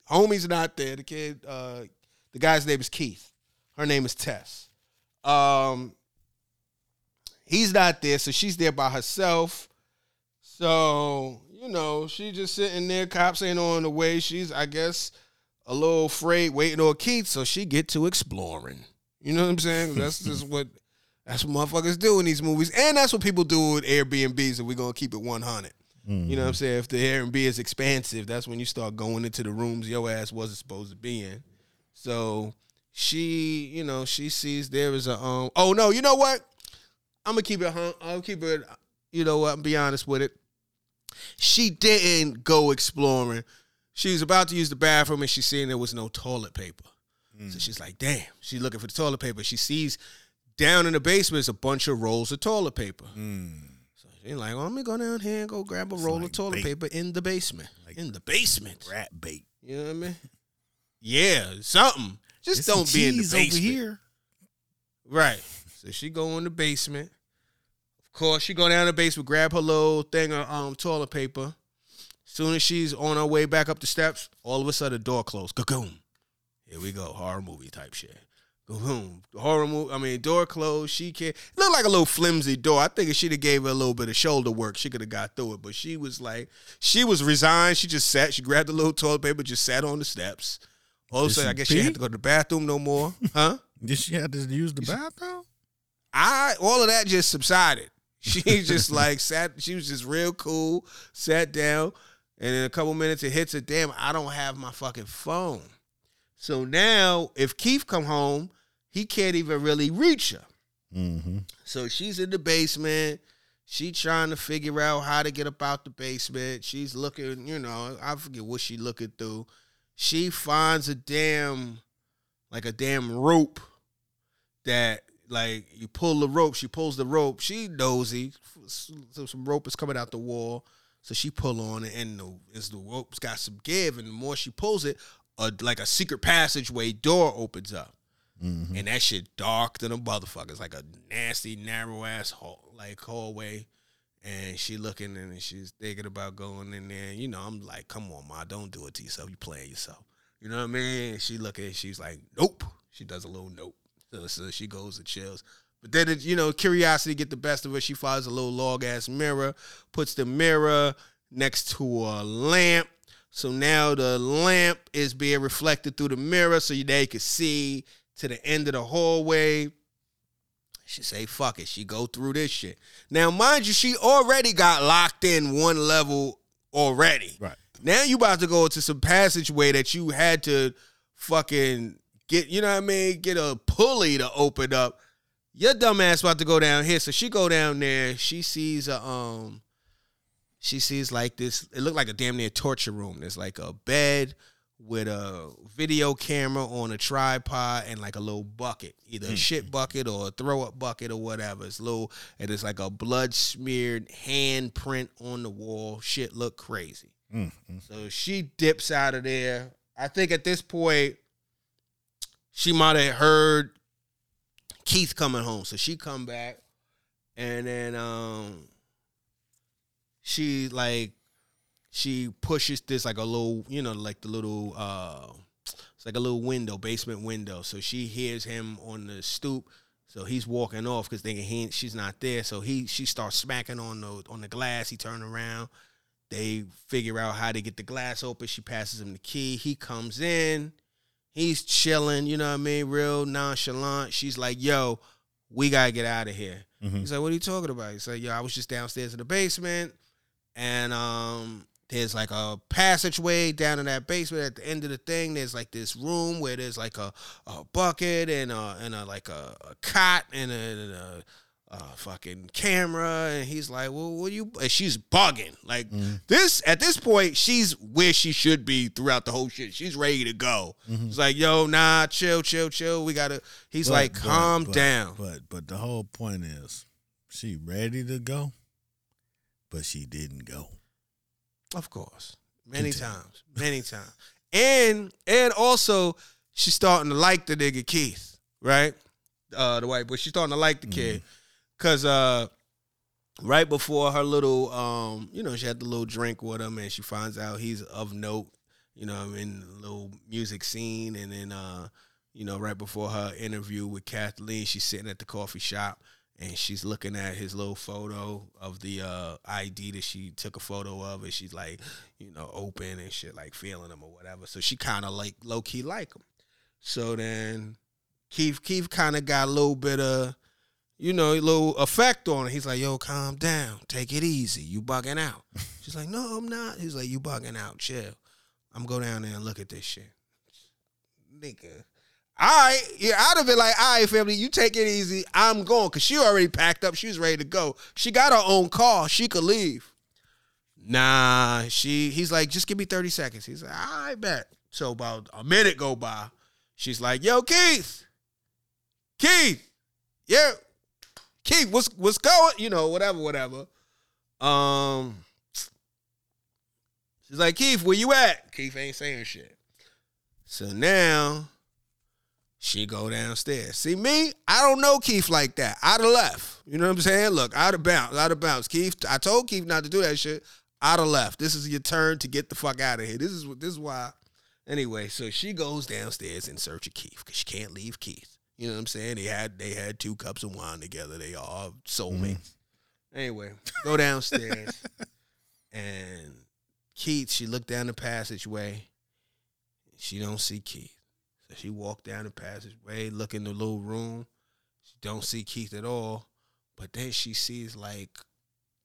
Homie's not there. The kid, the guy's name is Keith. Her name is Tess. He's not there, so she's there by herself. So, you know, she just sitting there. Cops ain't on the way. She's, I guess, a little afraid, waiting on Keith, so she get to exploring. You know what I'm saying? That's just what motherfuckers do in these movies, and that's what people do with Airbnbs. If we're gonna keep it 100, you know what I'm saying? If the Airbnb is expansive, that's when you start going into the rooms your ass wasn't supposed to be in. So she, you know, she sees there is a Oh no, you know what? I'm gonna keep it. I'll keep it. You know what? I'm be honest with it. She didn't go exploring. She was about to use the bathroom and she seen there was no toilet paper. So she's like, damn. She's looking for the toilet paper. She sees down in the basement is a bunch of rolls of toilet paper. So she's like, well, I'm going to go down here and go grab a roll of toilet paper in the basement. Like in the basement. Rat bait. You know what I mean? Yeah, something. Just don't be in the basement. Over here. Right. So she go in the basement. Of course, she go down the basement, grab her little thing of toilet paper. Soon as she's on her way back up the steps, all of a sudden the door closed. Ka-boom. Here we go. Horror movie type shit. Ka-boom. Horror movie. I mean, door closed. She can't. It looked like a little flimsy door. I think if she'd have gave her a little bit of shoulder work, she could have got through it. But she was like, she was resigned. She just sat. She grabbed the little toilet paper, just sat on the steps. All of a sudden, I guess she had to go to the bathroom no more. Huh? Did she have to use the bathroom? All of that just subsided. She just like sat. She was just real cool. Sat down. And in a couple minutes, it hits her. Damn, I don't have my fucking phone. So now, if Keith come home, he can't even really reach her. Mm-hmm. So she's in the basement. She trying to figure out how to get up out the basement. She's looking, you know, I forget what she looking through. She finds a damn rope that, like, you pull the rope. She pulls the rope. She nosy. So some rope is coming out the wall. So she pull on it, and the rope's got some give, and the more she pulls it, like a secret passageway door opens up. Mm-hmm. And that shit dark than a motherfucker. It's like a nasty, narrow-ass hallway, and she looking, and she's thinking about going in there. You know, I'm like, come on, Ma, don't do it to yourself. You playing yourself. You know what I mean? She looking, she's like, nope. She does a little nope. So she goes and chills. But then, you know, curiosity get the best of her. She finds a little log-ass mirror, puts the mirror next to a lamp. So now the lamp is being reflected through the mirror so now you can see to the end of the hallway. She say, fuck it. She go through this shit. Now, mind you, she already got locked in one level already. Right. Now you about to go into some passageway that you had to fucking get, you know what I mean, get a pulley to open up. Your dumb ass about to go down here. So she go down there. She sees she sees like this. It looked like a damn near torture room. There's like a bed with a video camera on a tripod and like a little bucket, either a shit bucket or a throw up bucket or whatever. It's little, and it's like a blood smeared handprint on the wall. Shit look crazy. So she dips out of there. I think at this point, she might have heard Keith coming home. So she come back, and then she like, she pushes this like a little, you know, like the little, it's like a little window, basement window. So she hears him on the stoop. So he's walking off because they can hear she's not there. So she starts smacking on the glass. He turned around. They figure out how to get the glass open. She passes him the key. He comes in. He's chilling, you know what I mean? Real nonchalant. She's like, yo, we got to get out of here. Mm-hmm. He's like, what are you talking about? He's like, yo, I was just downstairs in the basement. And, there's like a passageway down in that basement. At the end of the thing, there's like this room where there's like a bucket and a like a cot and a fucking camera. And he's like, well, what are you? And she's bugging. Like this, at this point, she's where she should be throughout the whole shit. She's ready to go. Mm-hmm. It's like, yo, nah, chill. We got to, he's calm down. But the whole point is, she ready to go, but she didn't go. Of course. Many times. And also, she's starting to like the nigga Keith, right? The white boy. She's starting to like the kid. Because right before her little, she had the little drink with him, and she finds out he's of note, you know what I mean, the little music scene. And then, right before her interview with Kathleen, she's sitting at the coffee shop, and she's looking at his little photo of the ID that she took a photo of, and she's like, open and shit, like feeling him or whatever. So she kind of like low key like him. So then Keith kind of got a little bit of, a little effect on it. He's like, yo, calm down, take it easy, you bugging out. She's like, no, I'm not. He's like, you bugging out, chill. I'm go down there and look at this shit, nigga. All right, I'd have been like, all right, family, you take it easy. I'm going, because she already packed up. She was ready to go. She got her own car. She could leave. Nah, he's like, just give me 30 seconds. He's like, all right, bet. So about a minute go by. She's like, yo, Keith. Yeah. Keith, what's going? Whatever. She's like, Keith, where you at? Keith ain't saying shit. So now... she go downstairs. See me? I don't know Keith like that. I'd have left. You know what I'm saying? Look, I'd have bounced. Keith, I told Keith not to do that shit. I'd have left. This is your turn to get the fuck out of here. This is why. Anyway, so she goes downstairs in search of Keith because she can't leave Keith. You know what I'm saying? They had 2 cups of wine together. They are soulmates. Anyway, go downstairs. And Keith, she looked down the passageway. She don't see Keith. She walked down the passageway, look in the little room. She don't see Keith at all. But then she sees, like,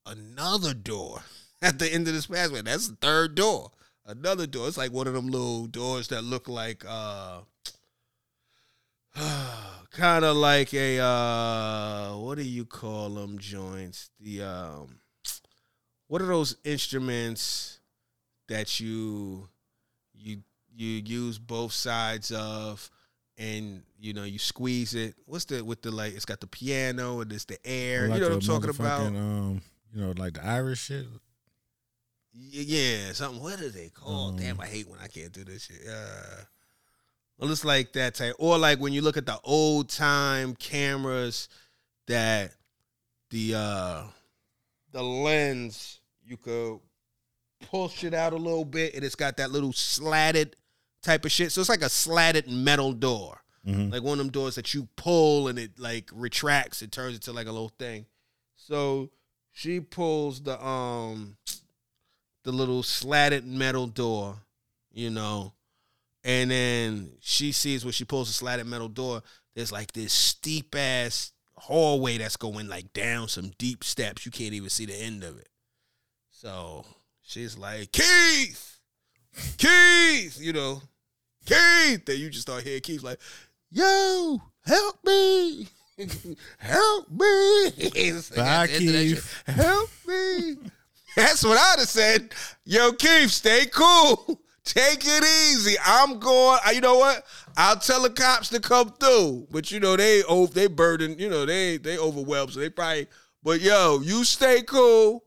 another door at the end of this passageway. That's the third door. Another door. It's like one of them little doors that look like kind of like a, what do you call them joints? The what are those instruments that you use both sides of, and you squeeze it. What's the with the like? It's got the piano and it's the air. Like, you know what I'm talking about? Like the Irish shit. Yeah, something. What are they called? Damn, I hate when I can't do this shit. Well, it's like that type, or like when you look at the old time cameras that the lens you could push it out a little bit, and it's got that little slatted type of shit. So it's like a slatted metal door. Mm-hmm. Like one of them doors that you pull and it like retracts. It turns into like a little thing. So she pulls the little slatted metal door, and then she sees when she pulls the slatted metal door, there's like this steep ass hallway that's going like down some deep steps. You can't even see the end of it. So she's like, Keith, Keith. Then you just start hearing Keith like, yo, help me. Help me. Bye, Keith. Help me. That's what I'd have said. Yo, Keith, stay cool. Take it easy. I'm going. You know what? I'll tell the cops to come through, but you know they burden. You know they overwhelmed, so they probably. But yo, you stay cool.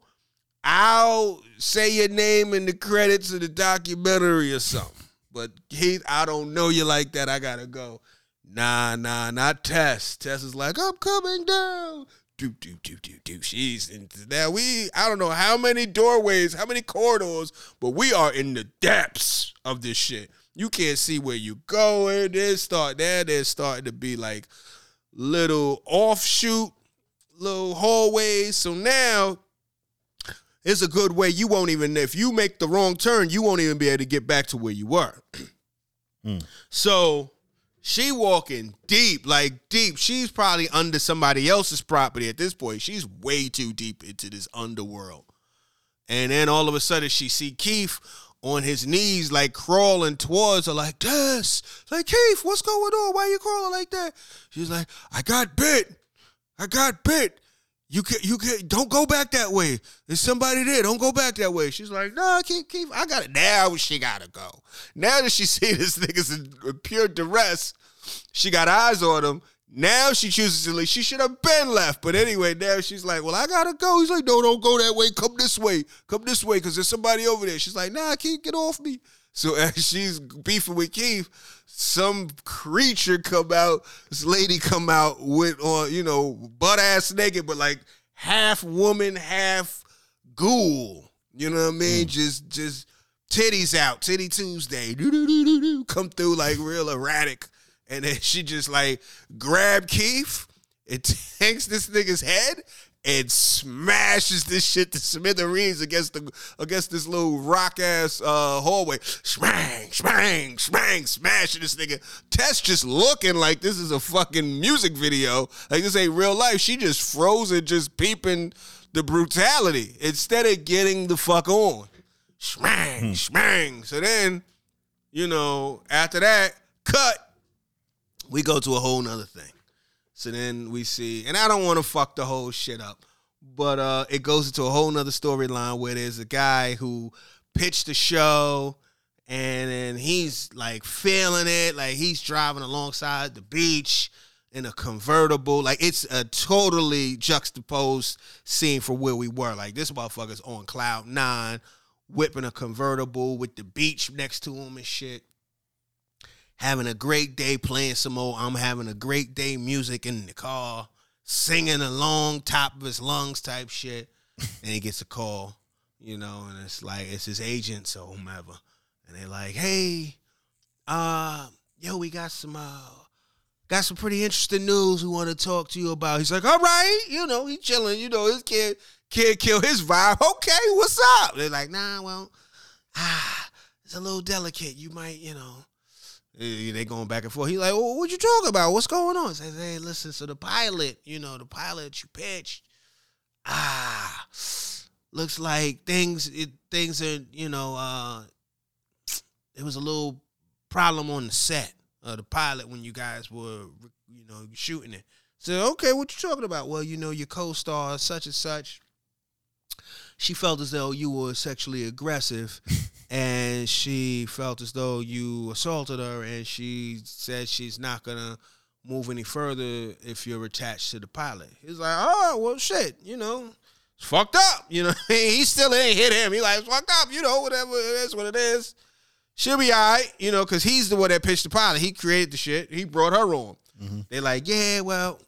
I'll say your name in the credits of the documentary or something. But Heath, I don't know you like that. I gotta go. Nah, not Tess. Tess is like, I'm coming down. Do. She's into that. I don't know how many doorways, how many corridors, but we are in the depths of this shit. You can't see where you going. There's starting to be like little offshoot, little hallways. So now it's a good way. You won't even, if you make the wrong turn, you won't even be able to get back to where you were. So she walking deep, like deep. She's probably under somebody else's property at this point. She's way too deep into this underworld. And then all of a sudden she see Keith on his knees, like crawling towards her, like this. Like, Keith, what's going on? Why are you crawling like that? She's like, I got bit. You can don't go back that way. There's somebody there. Don't go back that way. She's like, no, keep. I got it. Now she gotta go. Now that she see this nigga's in pure duress, she got eyes on him. Now she chooses to leave. She should have been left. But anyway, now she's like, well, I gotta go. He's like, no, don't go that way. Come this way, because there's somebody over there. She's like, nah, Keith, get off me. So as she's beefing with Keith, some creature come out, this lady come out with, butt-ass naked, but like half woman, half ghoul. You know what I mean? Just titties out, Titty Tuesday. Do. Come through like real erratic. And then she just like grab Keith and takes this nigga's head and smashes this shit to smithereens against this little rock-ass hallway. Shmang, shmang, shmang, smashing this nigga. Tess just looking like this is a fucking music video. Like, this ain't real life. She just frozen, just peeping the brutality instead of getting the fuck on. Shmang, shmang. So then, after that, cut. We go to a whole nother thing. So then we see, and I don't want to fuck the whole shit up, but it goes into a whole nother storyline where there's a guy who pitched the show, and then he's like feeling it, like he's driving alongside the beach in a convertible. Like, it's a totally juxtaposed scene from where we were. Like, this motherfucker's on cloud nine, whipping a convertible with the beach next to him and shit. Having a great day playing some old I'm having a great day music in the car, singing along top of his lungs type shit. And he gets a call, and it's like, it's his agents or whomever. And they're like, hey, we got some pretty interesting news we want to talk to you about. He's like, all right, he chilling, his kid kill his vibe. Okay, what's up? They're like, nah, well, it's a little delicate. You might, They going back and forth. He's like, well, what you talking about? What's going on? He says, hey, listen, so the pilot you pitched, looks like things are, it was a little problem on the set of the pilot when you guys were, shooting it. So, okay, what you talking about? Well, your co-star, such and such, she felt as though you were sexually aggressive. And she felt as though you assaulted her, and she said she's not going to move any further if you're attached to the pilot. He's like, oh, well, shit, it's fucked up. You know what I mean? He still ain't hit him. He like, it's fucked up, whatever, that's what it is. She'll be all right, because he's the one that pitched the pilot. He created the shit. He brought her on. Mm-hmm. They're like, yeah, well,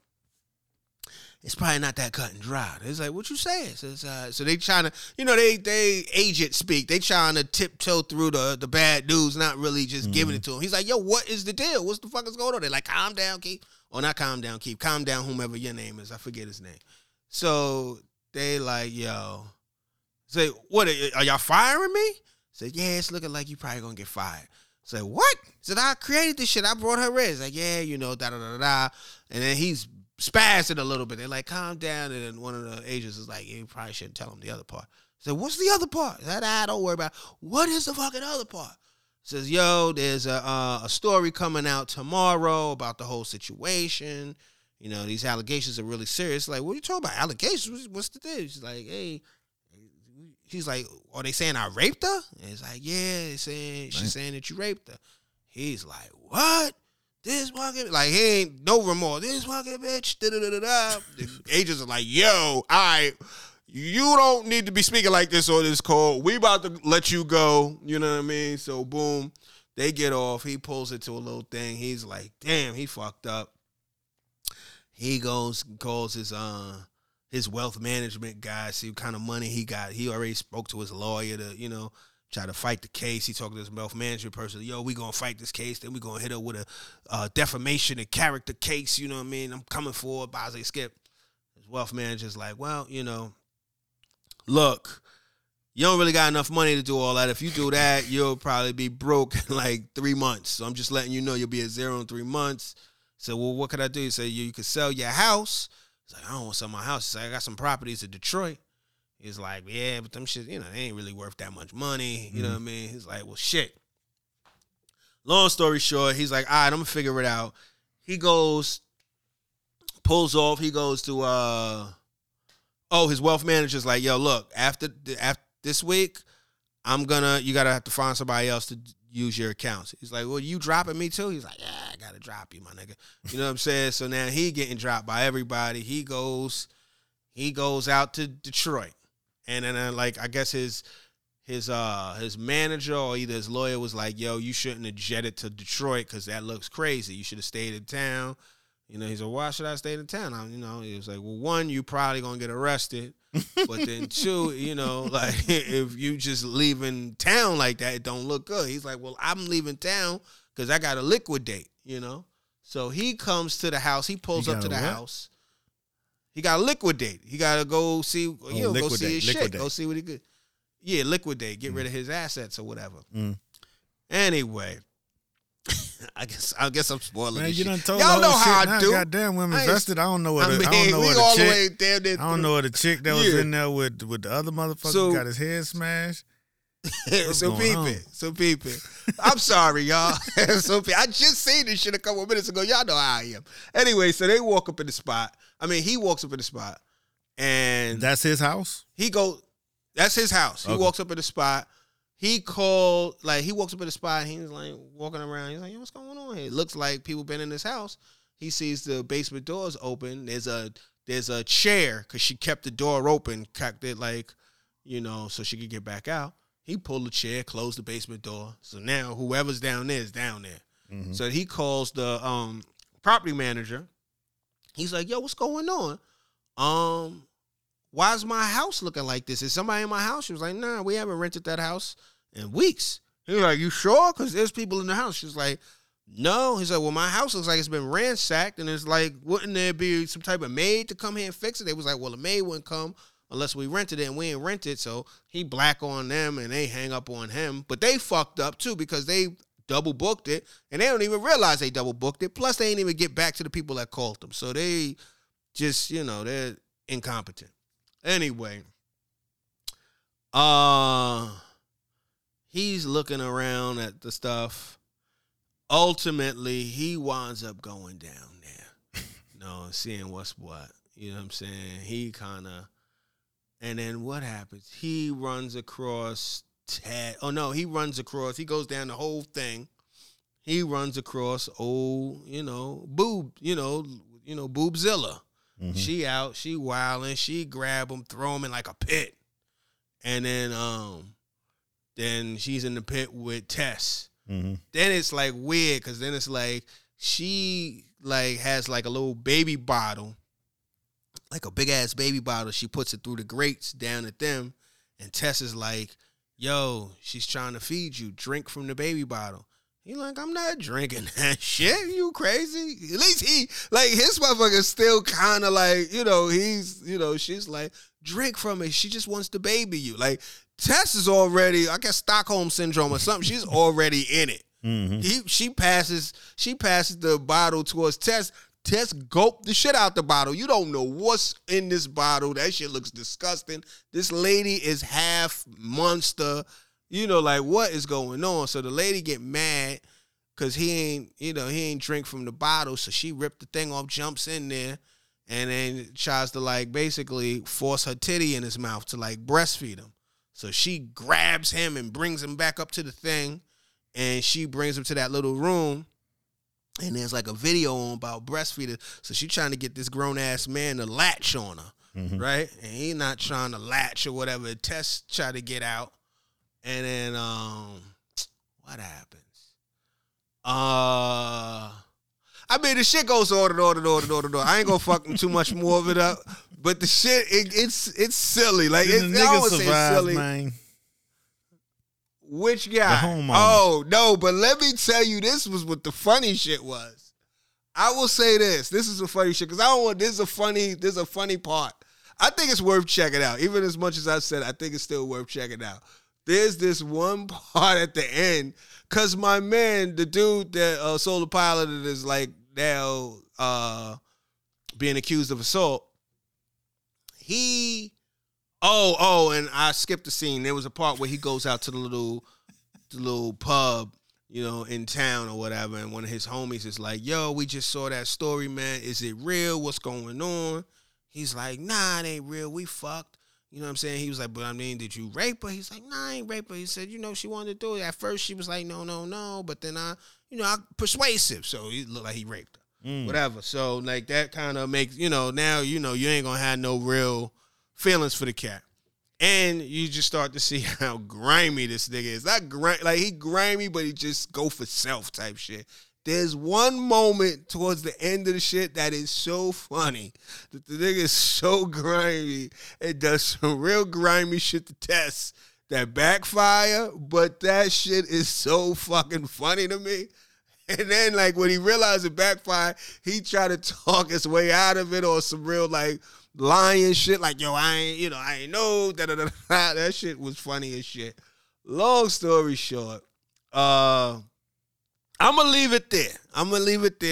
it's probably not that cut and dry. It's like, what you saying? So they trying to, they agent speak. They trying to tiptoe through the bad dudes, not really just giving it to him. He's like, yo, what is the deal? What's the fuck is going on? They're like, calm down, Keith. Or not calm down, Keith. Calm down, whomever your name is. I forget his name. So they like, yo. Say, what, are y'all firing me? Say, yeah, it's looking like you probably going to get fired. Say, what? Said, I created this shit. I brought her in. It's like, yeah, da-da-da-da-da. And then he's spazzing a little bit. They're like, calm down. And then one of the agents is like, you probably shouldn't tell him the other part. So what's the other part? Don't worry about it. What is the fucking other part? Says, yo, there's a story coming out tomorrow about the whole situation. These allegations are really serious. Like, what are you talking about? Allegations? What's the deal? She's like, hey, He's like, are they saying I raped her? And it's like, yeah, they saying she's saying that you raped her. He's like, what? This fucking, like, he ain't no remorse. This fucking bitch, da-da-da-da-da. The agents are like, yo, all right, you don't need to be speaking like this on this call. We about to let you go. You know what I mean? So, boom, they get off. He pulls it to a little thing. He's like, damn, he fucked up. He goes and calls his wealth management guy, see what kind of money he got. He already spoke to his lawyer to, you know, try to fight the case. He talked to this wealth management person. Yo, we going to fight this case. Then we going to hit her with a defamation and character case. You know what I mean? I'm coming for it. Bazzi Skip. His wealth manager's like, well, you know, look, you don't really got enough money to do all that. If you do that, you'll probably be broke in like 3 months. So I'm just letting you know you'll be at zero in 3 months. So, well, what could I do? He said, you could sell your house. He's like, I don't want to sell my house. He's like, I got some properties in Detroit. He's like, yeah, but them shit, you know, they ain't really worth that much money. You know what I mean? He's like, well, shit. Long story short, he's like, all right, I'm going to figure it out. He goes, pulls off. He goes to, his wealth manager's like, yo, look, after this week, you got to have to find somebody else to use your accounts. He's like, well, you dropping me too? He's like, yeah, I got to drop you, my nigga. You know what I'm saying? So now he getting dropped by everybody. He goes out to Detroit. And then I guess his manager or either his lawyer was like, yo, you shouldn't have jetted to Detroit because that looks crazy. You should have stayed in town. You know, he's like, why should I stay in town? He was like, well, one, you probably going to get arrested. But then two, you know, like if you just leaving town like that, it don't look good. He's like, well, I'm leaving town because I got to liquidate, you know. So he comes to the house. He pulls up to the house. He got to liquidate. He got to go see, go see his shit. Go see what he could. Yeah, liquidate. Get rid of his assets or whatever. Anyway, I guess I'm spoiling this shit. Y'all know how I do. Goddamn women vested. I don't know what the chick that was in there with the other motherfucker got his head smashed. So peep it. I'm sorry, y'all. I just seen this shit a couple of minutes ago. Y'all know how I am. Anyway, so they walk up in the spot. He walks up in the spot, and that's his house. That's his house. He walks up in the spot. He walks up in the spot. And he's like walking around. He's like, yo, what's going on here? It looks like people been in this house. He sees the basement doors open. There's a chair because she kept the door open, cocked it so she could get back out. He pulled the chair, closed the basement door. So now whoever's down there is down there. Mm-hmm. So he calls the property manager. He's like, yo, what's going on? Why is my house looking like this? Is somebody in my house? She was like, nah, we haven't rented that house in weeks. He was like, you sure? Because there's people in the house. She was like, no. He's like, well, my house looks like it's been ransacked. And it's like, wouldn't there be some type of maid to come here and fix it? They was like, well, the maid wouldn't come unless we rented it, and we ain't rented, so he black on them, and they hang up on him. But they fucked up, too, because they double-booked it, and they don't even realize they double-booked it, plus they ain't even get back to the people that called them. So they just, they're incompetent. Anyway, he's looking around at the stuff. Ultimately, he winds up going down there, seeing what's what. You know what I'm saying? He kind of... And then what happens? He runs across Ted. Oh, no, he runs across. He goes down the whole thing. He runs across Boobzilla. Mm-hmm. She out. She wilding. She grab him, throw him in like a pit. And then she's in the pit with Tess. Mm-hmm. Then it's like weird because then it's like she like has like a little baby bottle. Like a big-ass baby bottle, she puts it through the grates down at them, and Tess is like, yo, she's trying to feed you. Drink from the baby bottle. He like, I'm not drinking that shit. You crazy? At least he, like, his motherfucker's still kind of like, she's like, drink from it. She just wants to baby you. Like, Tess is already, I guess, Stockholm Syndrome or something. She's already in it. Mm-hmm. She passes the bottle towards Tess. Tess gulped the shit out the bottle. You don't know what's in this bottle. That shit looks disgusting. This lady is half monster. What is going on? So the lady get mad because he ain't drink from the bottle. So she ripped the thing off, jumps in there, and then tries to basically force her titty in his mouth to breastfeed him. So she grabs him and brings him back up to the thing, and she brings him to that little room, and there's like a video on about breastfeeding. So she's trying to get this grown-ass man to latch on her, right? And he's not trying to latch or whatever. Tess try to get out, and then what happens? I mean, the shit goes on and on. I ain't gonna fuck too much more of it up, but the shit, it's silly. Like I would say silly. Man. Which guy? The homeowner. Oh no! But let me tell you, this was what the funny shit was. I will say this. This is the funny shit because I don't want. This is a funny part. I think it's worth checking out. Even as much as I said, I think it's still worth checking out. There's this one part at the end, cause my man, the dude that solo piloted is like now being accused of assault. And I skipped the scene. There was a part where he goes out to the little pub, you know, in town or whatever, and one of his homies is like, "Yo, we just saw that story, man. Is it real? What's going on?" He's like, "Nah, it ain't real. We fucked." You know what I'm saying? He was like, "But I mean, did you rape her?" He's like, "Nah, I ain't rape her." He said, "You know, she wanted to do it. At first, she was like, no. But then I persuasive." So he looked like he raped her. Whatever. So, like, that kind of makes, now, you ain't going to have no real feelings for the cat. And you just start to see how grimy this nigga is. Not grimy. Like, he grimy, but he just go for self type shit. There's one moment towards the end of the shit that is so funny. That the nigga is so grimy. It does some real grimy shit to Test that backfire, but that shit is so fucking funny to me. And then, like, when he realized it backfired, he tried to talk his way out of it or some real, like, lying shit. Like, yo, I ain't know. That shit was funny as shit. Long story short, I'm gonna leave it there.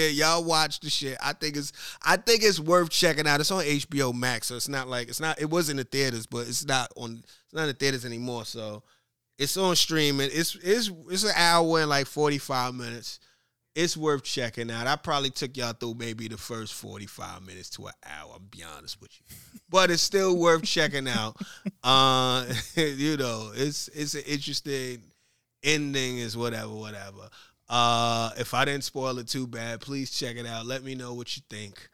Y'all watch the shit. I think it's worth checking out. It's on HBO Max, so it was in the theaters, but it's not in the theaters anymore. So it's on streaming. It's an hour and like 45 minutes. It's worth checking out. I probably took y'all through maybe the first 45 minutes to an hour. I'll be honest with you, but it's still worth checking out. It's an interesting ending. Is whatever. If I didn't spoil it too bad, please check it out. Let me know what you think.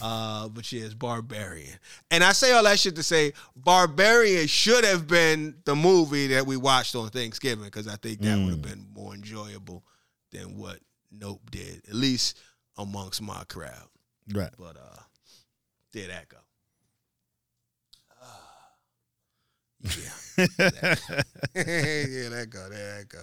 But yeah, it's Barbarian. And I say all that shit to say Barbarian should have been the movie that we watched on Thanksgiving, because I think that would have been more enjoyable than what Nope did, at least amongst my crowd. Right. But there that go. Yeah. There that go.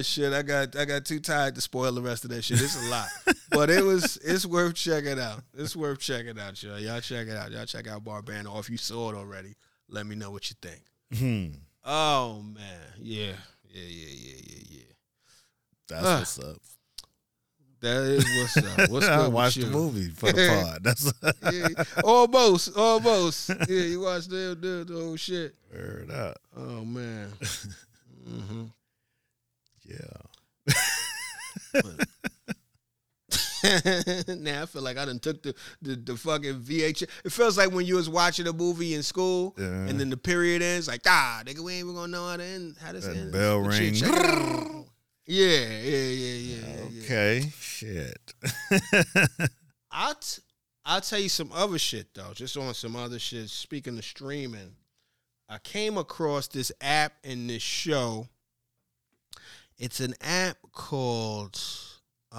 Shit, I got too tired to spoil the rest of that shit. It's a lot. But it's worth checking out. It's worth checking out, y'all. Y'all check it out. Y'all check out Barbarian. Or if you saw it already, let me know what you think. Oh, man. Yeah. That's what's up. That is what's up. What's good? I watched the movie for the pod. That's Almost. Yeah, you watched the whole shit. Heard up. Oh, man. Yeah. Now I feel like I done took the fucking VHS. It feels like when you was watching a movie in school, and then the period ends. Like, nigga, we ain't even gonna know how this ends. Bell ring. Yeah. Okay, shit. I'll tell you some other shit though. Just on some other shit. Speaking of streaming, I came across this app and this show. It's an app called, It's an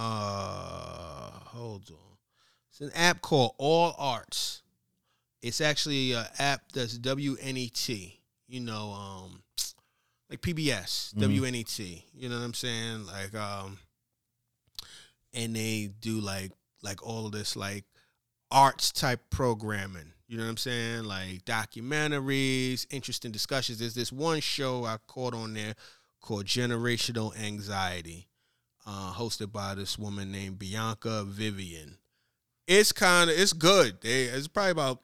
app called All Arts. It's actually an app that's WNET, like PBS, WNET, you know what I'm saying? Like, and they do like all of this, like arts type programming, you know what I'm saying? Like documentaries, interesting discussions. There's this one show I caught on there called Generational Anxiety, hosted by this woman named Bianca Vivian. It's good. It's probably about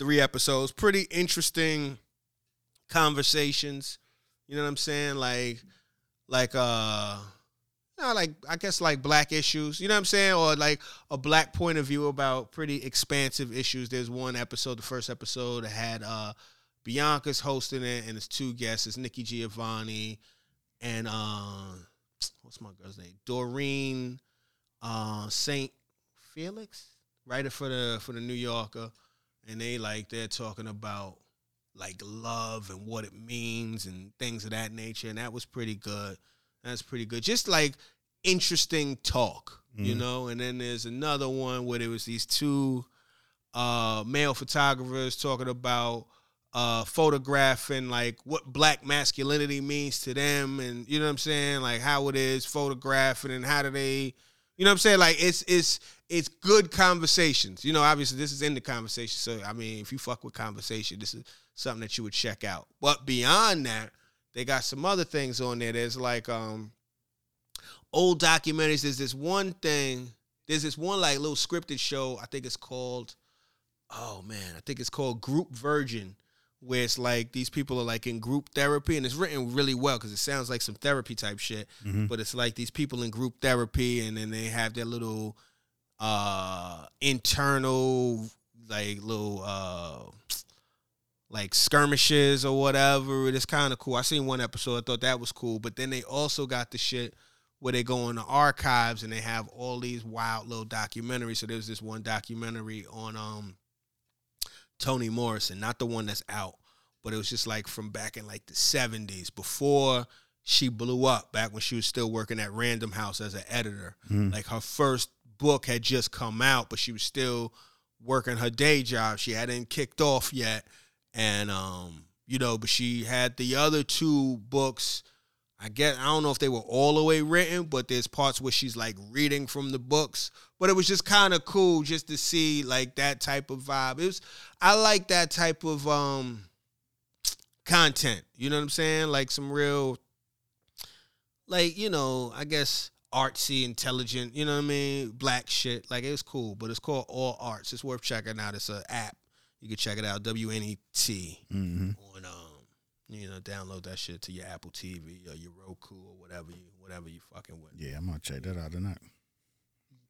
3 episodes. Pretty interesting conversations. You know what I'm saying? I guess like black issues. You know what I'm saying? Or like a black point of view about pretty expansive issues. There's one episode, the first episode, that had Bianca's hosting it, and it's two guests. It's Nikki Giovanni and what's my girl's name? Doreen Saint Felix, writer for the New Yorker, and they're talking about like love and what it means and things of that nature, and that was pretty good. That's pretty good. Just like interesting talk, you know. And then there's another one where there was these two male photographers talking about photographing like what black masculinity means to them, and you know what I'm saying, like how it is photographing and how do they, you know what I'm saying, like it's good conversations. You know, obviously this is In the Conversation, so I mean if you fuck with conversation, this is something that you would check out. But beyond that, they got some other things on there. There's like old documentaries. There's this one thing, there's this one like little scripted show, I think it's called Group Virgin, where it's like these people are like in group therapy, and it's written really well because it sounds like some therapy type shit, but it's like these people in group therapy, and then they have their little internal like little like skirmishes or whatever. It's kind of cool. I seen one episode, I thought that was cool, but then they also got the shit where they go in the archives and they have all these wild little documentaries. So there's this one documentary on Toni Morrison, not the one that's out, but it was just like from back in like the 70s before she blew up, back when she was still working at Random House as an editor. Like her first book had just come out, but she was still working her day job. She hadn't kicked off yet. And, you know, but she had the other two books, I guess, I don't know if they were all the way written, but there's parts where she's like reading from the books. But it was just kind of cool just to see like that type of vibe. I like that type of content. You know what I'm saying? Like some real, like, you know, I guess artsy, intelligent, you know what I mean? Black shit. Like it was cool, but it's called All Arts. It's worth checking out. It's an app. You can check it out. WNET on you know, download that shit to your Apple TV or your Roku or whatever you fucking with. Yeah, I'm gonna check that out tonight.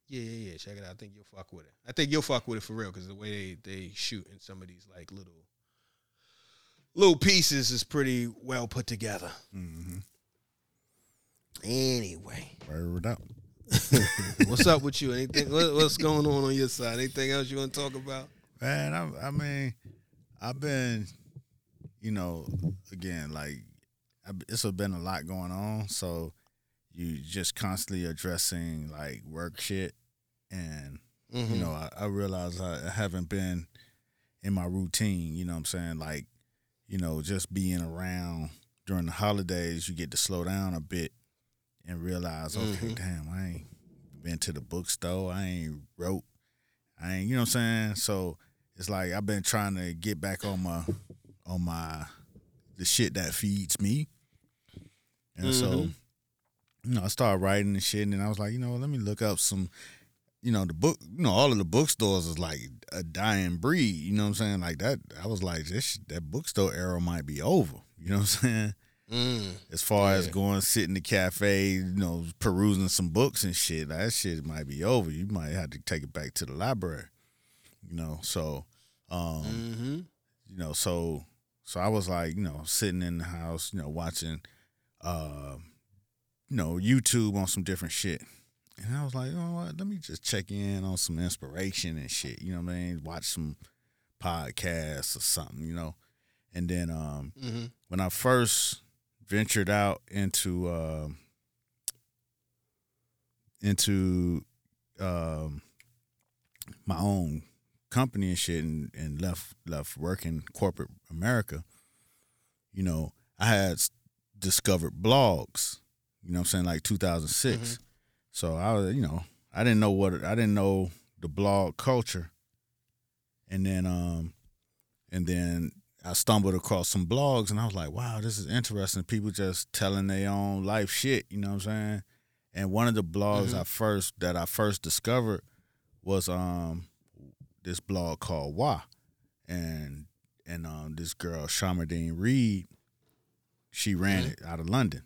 Yeah. Check it out. I think you'll fuck with it. I think you'll fuck with it for real, because the way they shoot in some of these like little pieces is pretty well put together. Anyway, word up. What's up with you? Anything? What's going on your side? Anything else you want to talk about? Man, I've been. You know, again, like, it's been a lot going on, so you just constantly addressing, like, work shit, and, you know, I realize I haven't been in my routine, you know what I'm saying, like, you know, just being around during the holidays, you get to slow down a bit and realize, okay, damn, I ain't been to the bookstore, I ain't wrote, I ain't, you know what I'm saying, so it's like I've been trying to get back on the shit that feeds me. And so, you know, I started writing and shit, and then I was like, you know, let me look up some, you know, the book, you know, all of the bookstores is like a dying breed, you know what I'm saying? Like that, I was like, that bookstore era might be over, you know what I'm saying? As far as going, sit in the cafe, you know, perusing some books and shit, like, that shit might be over. You might have to take it back to the library, you know? So, you know, so I was like, you know, sitting in the house, you know, watching, you know, YouTube on some different shit. And I was like, you know what, let me just check in on some inspiration and shit, you know what I mean? Watch some podcasts or something, you know? And then when I first ventured out into my own company and shit, and left working corporate America, you know, I had discovered blogs, you know what I'm saying, like 2006. So I was, you know, I didn't know the blog culture. And then I stumbled across some blogs, and I was like, wow, this is interesting. People just telling their own life shit, you know what I'm saying? And one of the blogs I first discovered was this blog called Why, and this girl Shamardine Reed, she ran it out of London.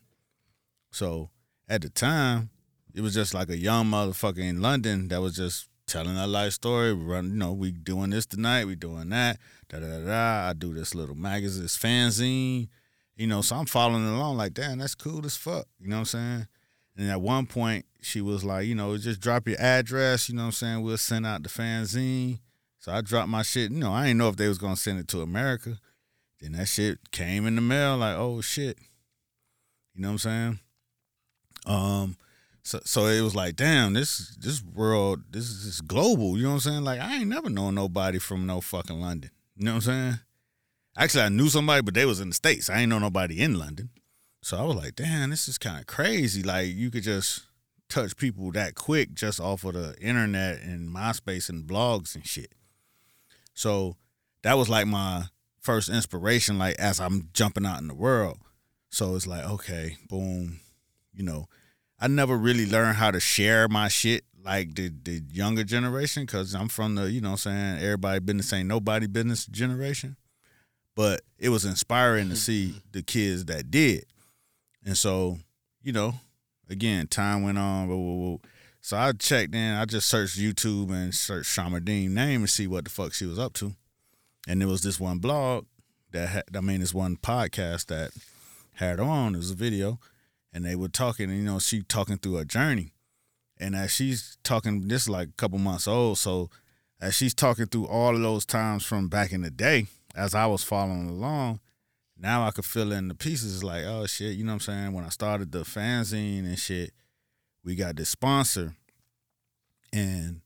So at the time, it was just like a young motherfucker in London that was just telling that life story. Run, you know, we doing this tonight, we doing that, da da da da. I do this little magazine, this fanzine, you know. So I'm following along like, damn, that's cool as fuck. You know what I'm saying? And at one point, she was like, you know, just drop your address. You know what I'm saying? We'll send out the fanzine. So I dropped my shit. You know, I didn't know if they was gonna send it to America. Then that shit came in the mail. Like, oh shit. You know what I'm saying? So it was like, damn, this world, this is global. You know what I'm saying? Like, I ain't never known nobody from no fucking London. You know what I'm saying? Actually, I knew somebody, but they was in the States. I ain't know nobody in London. So I was like, damn, this is kind of crazy. Like, you could just touch people that quick just off of the internet and MySpace and blogs and shit. So that was like my first inspiration, like, as I'm jumping out in the world. So it's like, okay, boom, you know. I never really learned how to share my shit like the younger generation, because I'm from the, you know what I'm saying, everybody business ain't nobody business generation. But it was inspiring to see the kids that did. And so, you know, again, time went on. So I checked in. I just searched YouTube and searched Shamardine name and see what the fuck she was up to. And there was this one blog this one podcast that had her on. It was a video. And they were talking, and, you know, she talking through her journey. And as she's talking, this is like a couple months old, so as she's talking through all of those times from back in the day, as I was following along, now I could fill in the pieces like, oh, shit, you know what I'm saying? When I started the fanzine and shit, we got this sponsor, and,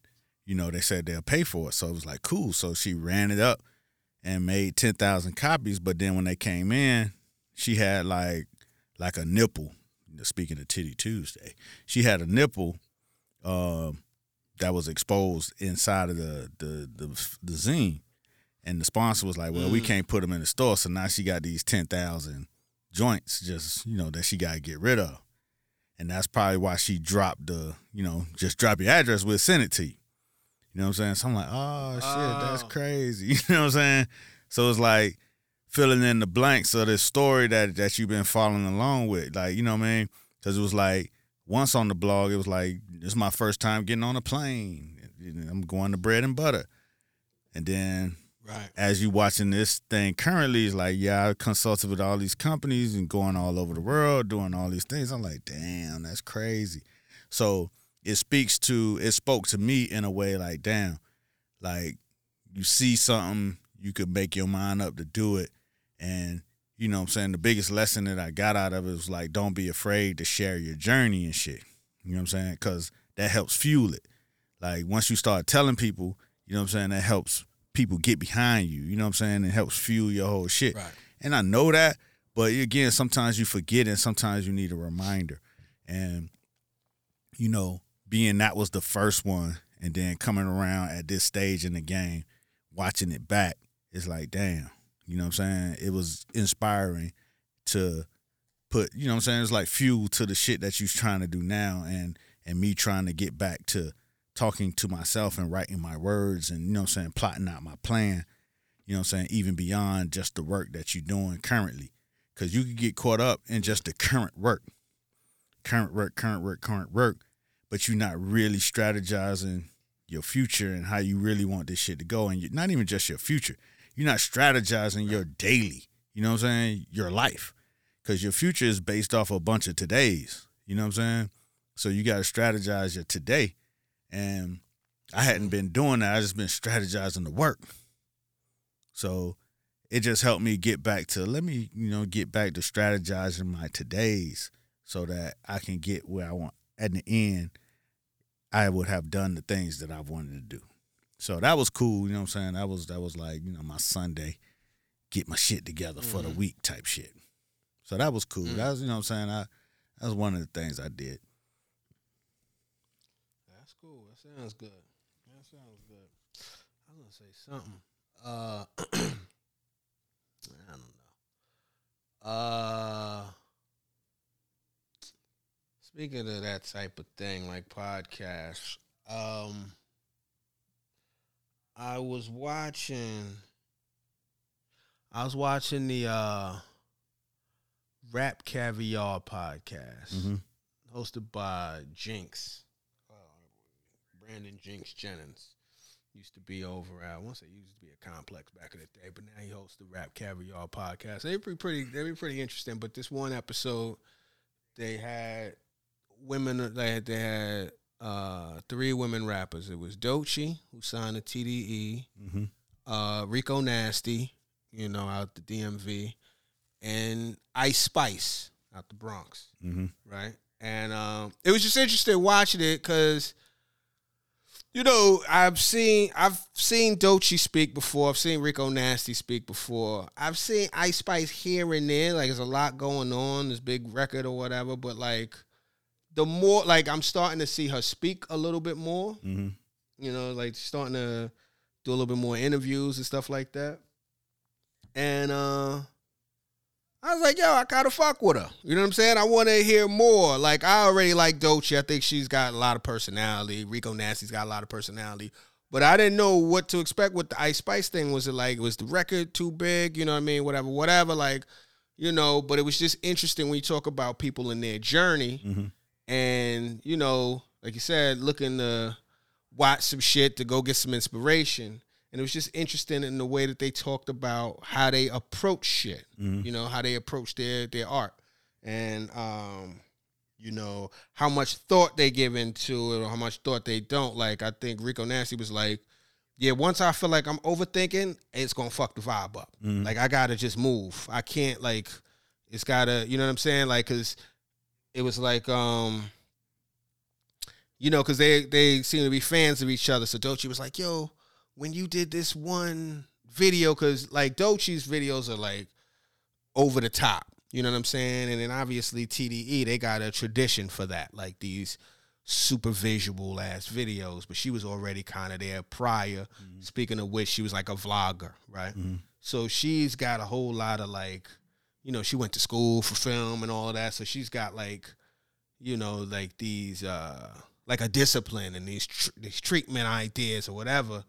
you know, they said they'll pay for it. So it was like, cool. So she ran it up and made 10,000 copies, but then when they came in, she had like a nipple. Speaking of Titty Tuesday, she had a nipple that was exposed inside of the zine, and the sponsor was like, "Well, we can't put them in the store." So now she got these 10,000 joints, just, you know, that she got to get rid of, and that's probably why she dropped the, you know, just drop your address, we'll send it to you. You know what I'm saying? So I'm like, "Oh shit, that's crazy." You know what I'm saying? So it's like, filling in the blanks of this story that you've been following along with. Like, you know what I mean? Because it was like, once on the blog, it was like, this is my first time getting on a plane. I'm going to bread and butter. And then as you watching this thing currently, it's like, yeah, I consulted with all these companies and going all over the world, doing all these things. I'm like, damn, that's crazy. So it spoke to me in a way like, damn, like, you see something, you could make your mind up to do it. And, you know what I'm saying, the biggest lesson that I got out of it was, like, don't be afraid to share your journey and shit. You know what I'm saying? Because that helps fuel it. Like, once you start telling people, you know what I'm saying, that helps people get behind you. You know what I'm saying? It helps fuel your whole shit. Right. And I know that, but, again, sometimes you forget and sometimes you need a reminder. And, you know, being that was the first one and then coming around at this stage in the game, watching it back, it's like, damn. You know what I'm saying? It was inspiring to put, you know what I'm saying? It's like fuel to the shit that you're trying to do now, and me trying to get back to talking to myself and writing my words and, you know what I'm saying, plotting out my plan, you know what I'm saying, even beyond just the work that you're doing currently. Because you can get caught up in just the current work, but you're not really strategizing your future and how you really want this shit to go. And not even just your future. You're not strategizing your daily, you know what I'm saying, your life. Because your future is based off a bunch of todays, you know what I'm saying? So you got to strategize your today. And I hadn't been doing that. I just been strategizing the work. So it just helped me get back to, get back to strategizing my todays so that I can get where I want. At the end, I would have done the things that I wanted to do. So that was cool, you know what I'm saying? That was like, you know, my Sunday, get my shit together for the week type shit. So that was cool. That was, you know what I'm saying? That was one of the things I did. That's cool. That sounds good. I was going to say something. I don't know. Speaking of that type of thing, like podcasts, I was watching. the Rap Caviar podcast, hosted by Jinx, Brandon Jinx Jennings. Used to be over at, I want to say used to be a Complex back in the day, but now he hosts the Rap Caviar podcast. They'd be pretty interesting, but this one episode, they had women, they had three women rappers. It was Dochi, who signed to TDE, Rico Nasty, you know, out the DMV, and Ice Spice out the Bronx, right? And it was just interesting watching it because, you know, I've seen Dochi speak before. I've seen Rico Nasty speak before. I've seen Ice Spice here and there. Like, there's a lot going on, this big record or whatever. But, like, the more, like, I'm starting to see her speak a little bit more. You know, like, starting to do a little bit more interviews and stuff like that. And I was like, yo, I kind of fuck with her. You know what I'm saying? I want to hear more. Like, I already like Dochi. I think she's got a lot of personality. Rico Nasty's got a lot of personality. But I didn't know what to expect with the Ice Spice thing. Was it like, was the record too big? You know what I mean? Whatever. Like, you know, but it was just interesting when you talk about people in their journey. And, you know, like you said, looking to watch some shit to go get some inspiration. And it was just interesting in the way that they talked about how they approach shit, you know, how they approach their art and, you know, how much thought they give into it or how much thought they don't. Like, I think Rico Nasty was like, yeah, once I feel like I'm overthinking, it's going to fuck the vibe up. Like, I got to just move. I can't, like, it's got to, you know what I'm saying? Like, because it was like, you know, because they seem to be fans of each other. So Dochi was like, yo, when you did this one video, because, like, Dochi's videos are, like, over the top. You know what I'm saying? And then, obviously, TDE, they got a tradition for that, like, these super visual-ass videos. But she was already kind of there prior. Speaking of which, she was, like, a vlogger, right? So she's got a whole lot of, like, you know, she went to school for film and all of that. So she's got, like, you know, like, these, like, a discipline and these treatment ideas or whatever.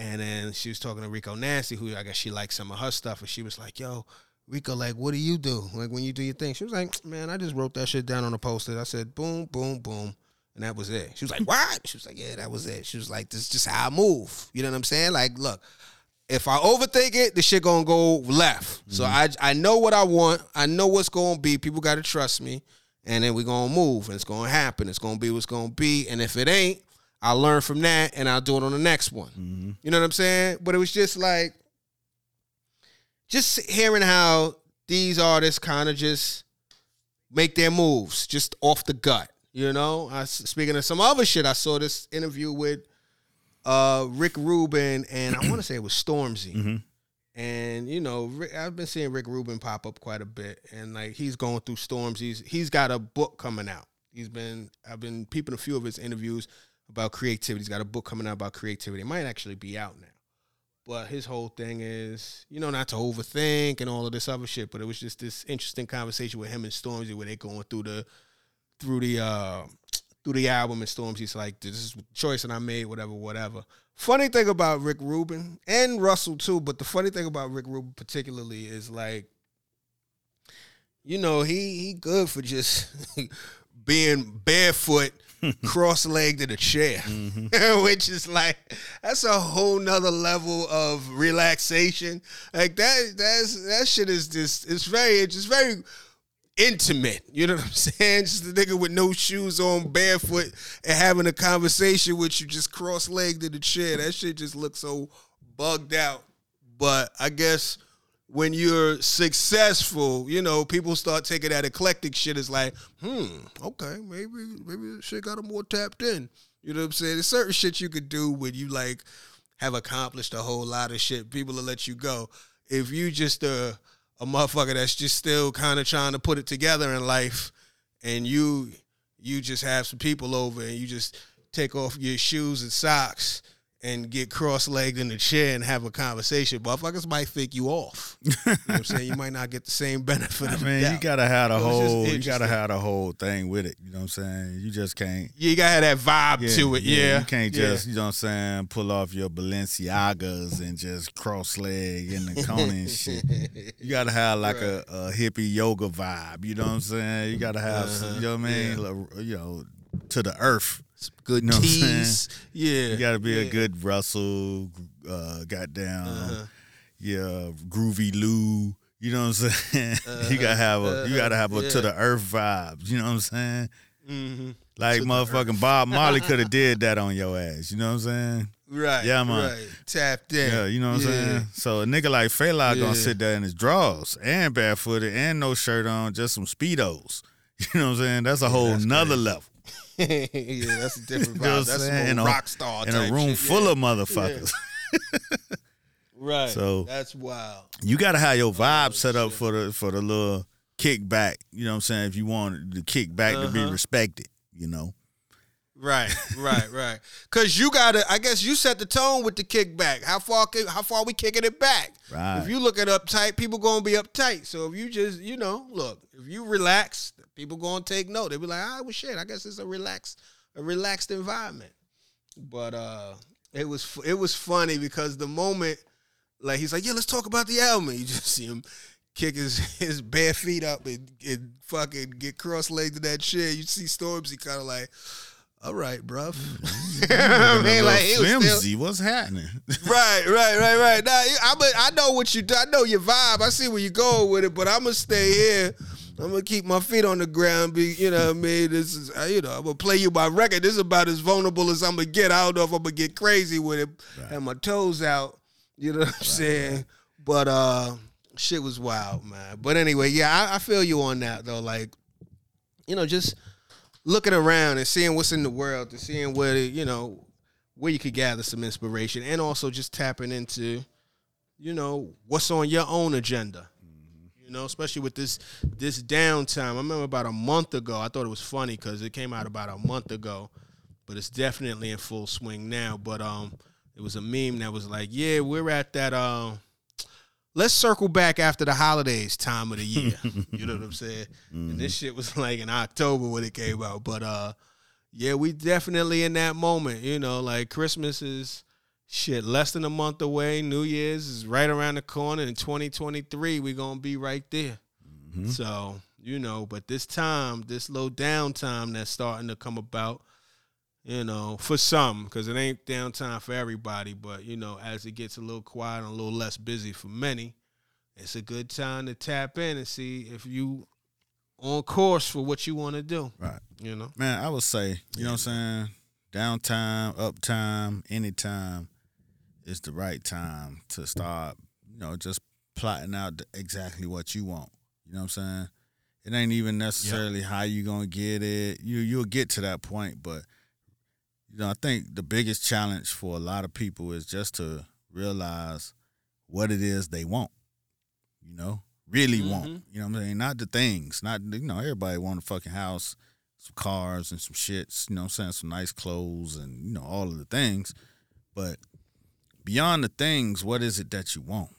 And then she was talking to Rico Nasty, who I guess she liked some of her stuff. And she was like, yo, Rico, like, what do? Like, when you do your thing. She was like, man, I just wrote that shit down on a post-it. I said, boom, boom, boom. And that was it. She was like, what? She was like, yeah, that was it. She was like, this is just how I move. You know what I'm saying? Like, look, if I overthink it, the shit going to go left. So I know what I want. I know what's going to be. People got to trust me. And then we're going to move. And it's going to happen. It's going to be what's going to be. And if it ain't, I'll learn from that, and I'll do it on the next one. You know what I'm saying? But it was just like, just hearing how these artists kind of just make their moves, just off the gut, you know? Speaking of some other shit, I saw this interview with Rick Rubin, and I want to say it was Stormzy. And, you know, I've been seeing Rick Rubin pop up quite a bit, and, like, he's going through Stormzy. He's got a book coming out. I've been peeping a few of his interviews about creativity. He's got a book coming out about creativity. It might actually be out now. But his whole thing is, you know, not to overthink and all of this other shit, but it was just this interesting conversation with him and Stormzy where they're going through the album, and Stormzy's like, this is a choice and I made, whatever. Funny thing about Rick Rubin, and Russell too, but the funny thing about Rick Rubin particularly is, like, you know, he good for just being barefoot, cross-legged in a chair, which is like, that's a whole nother level of relaxation. Like, that shit is just, it's very intimate. You know what I'm saying? Just a nigga with no shoes on, barefoot, and having a conversation with you, just cross-legged in a chair. That shit just looks so bugged out. But I guess when you're successful, you know, people start taking that eclectic shit as like, okay, maybe shit got them more tapped in. You know what I'm saying? There's certain shit you could do when you, like, have accomplished a whole lot of shit. People will let you go. If you just a motherfucker that's just still kind of trying to put it together in life, and you just have some people over and you just take off your shoes and socks and get cross-legged in the chair and have a conversation, motherfuckers might think you off. You know what I'm saying? You might not get the same benefit of the doubt. You gotta have the whole thing with it. You know what I'm saying? You just can't. You gotta have that vibe to it. Yeah. You can't just, you know what I'm saying, pull off your Balenciagas and just cross-legged in the corner and shit. You gotta have, like, a hippie yoga vibe. You know what I'm saying? You gotta have, you know what I mean? Yeah. You know, to the earth. Good tease. Yeah. You got to be a good Russell, Groovy Lou. You know what I'm saying? You gotta have a to the earth vibes. You know what I'm saying? Mm-hmm. Like motherfucking Bob Marley could have did that on your ass. You know what I'm saying? Right. Yeah, man. Right. Tapped in. Yeah, you know what I'm saying? So a nigga like Fela gonna sit there in his drawers and barefooted and no shirt on, just some Speedos. You know what I'm saying? That's a whole nother level. Yeah, that's a different vibe. You know that's a rock star type in a room full of motherfuckers. Yeah. Right, so that's wild. You gotta have your vibe set up for the little kickback. You know what I'm saying? If you want the kickback to be respected, you know. Right. Because you gotta. I guess you set the tone with the kickback. How far we kicking it back? Right. If you look it uptight, people gonna be uptight. So if you just, you know, look, if you relax, people gonna take note. They be like, well, shit. I guess it's a relaxed environment. But it was funny because the moment. Like, he's like, yeah, let's talk about the album. And you just see him kick his bare feet up and fucking get cross-legged to that shit. You see Stormzy kind of like, all right, bruv. You know what I mean? Like, Flimsy, what's happening? Right. Nah, I know what you do. I know your vibe. I see where you're going with it, but I'm going to stay here. I'm going to keep my feet on the ground. You know what I mean? This is, I'm going to play you my record. This is about as vulnerable as I'm going to get. I don't know if I'm going to get crazy with it. Right. And my toes out. You know what I'm saying? But shit was wild, man. But anyway, yeah, I feel you on that, though. Like, you know, just looking around and seeing what's in the world and seeing where you could gather some inspiration and also just tapping into, you know, what's on your own agenda, you know, especially with this downtime. I remember about a month ago, I thought it was funny because it came out about a month ago, but it's definitely in full swing now. But, it was a meme that was like, yeah, we're at that, let's circle back after the holidays time of the year. You know what I'm saying? Mm-hmm. And this shit was like in October when it came out. But, yeah, we definitely in that moment, you know, like Christmas is shit less than a month away. New Year's is right around the corner. In 2023, we're going to be right there. Mm-hmm. So, you know, but this time, this low downtime that's starting to come about, you know, for some, because it ain't downtime for everybody, but, you know, as it gets a little quiet and a little less busy for many, it's a good time to tap in and see if you on course for what you want to do. Right. You know? Man, I would say, you know what I'm saying, downtime, uptime, anytime is the right time to start, you know, just plotting out exactly what you want. You know what I'm saying? It ain't even necessarily how you going to get it. You'll get to that point, but... You know, I think the biggest challenge for a lot of people is just to realize what it is they want, you know, really want. You know what I'm saying? Not the things. Not, you know, everybody want a fucking house, some cars and some shits, you know what I'm saying, some nice clothes and, you know, all of the things. But beyond the things, what is it that you want?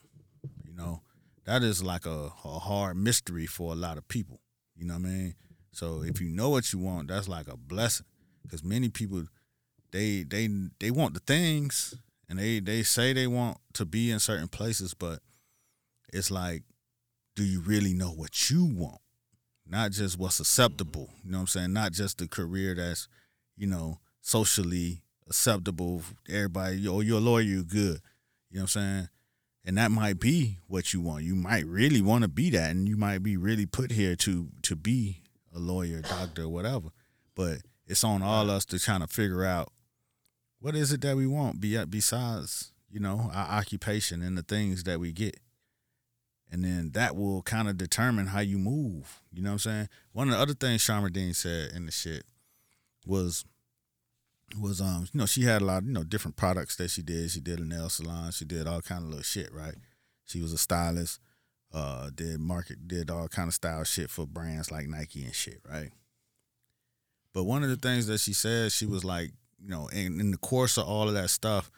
You know, that is like a hard mystery for a lot of people, you know what I mean? So if you know what you want, that's like a blessing because many people – They want the things, and they say they want to be in certain places, but it's like, do you really know what you want? Not just what's acceptable, you know what I'm saying? Not just the career that's, you know, socially acceptable. Everybody, oh, you're a lawyer, you're good, you know what I'm saying? And that might be what you want. You might really want to be that, and you might be really put here to be a lawyer, doctor, whatever, but it's on all us to trying to figure out, what is it that we want besides, you know, our occupation and the things that we get? And then that will kind of determine how you move. You know what I'm saying? One of the other things Sharma Dean said in the shit was you know, she had a lot of, you know, different products that she did. She did a nail salon. She did all kind of little shit, right? She was a stylist, did all kind of style shit for brands like Nike and shit, right? But one of the things that she said, she was like, you know, in the course of all of that stuff,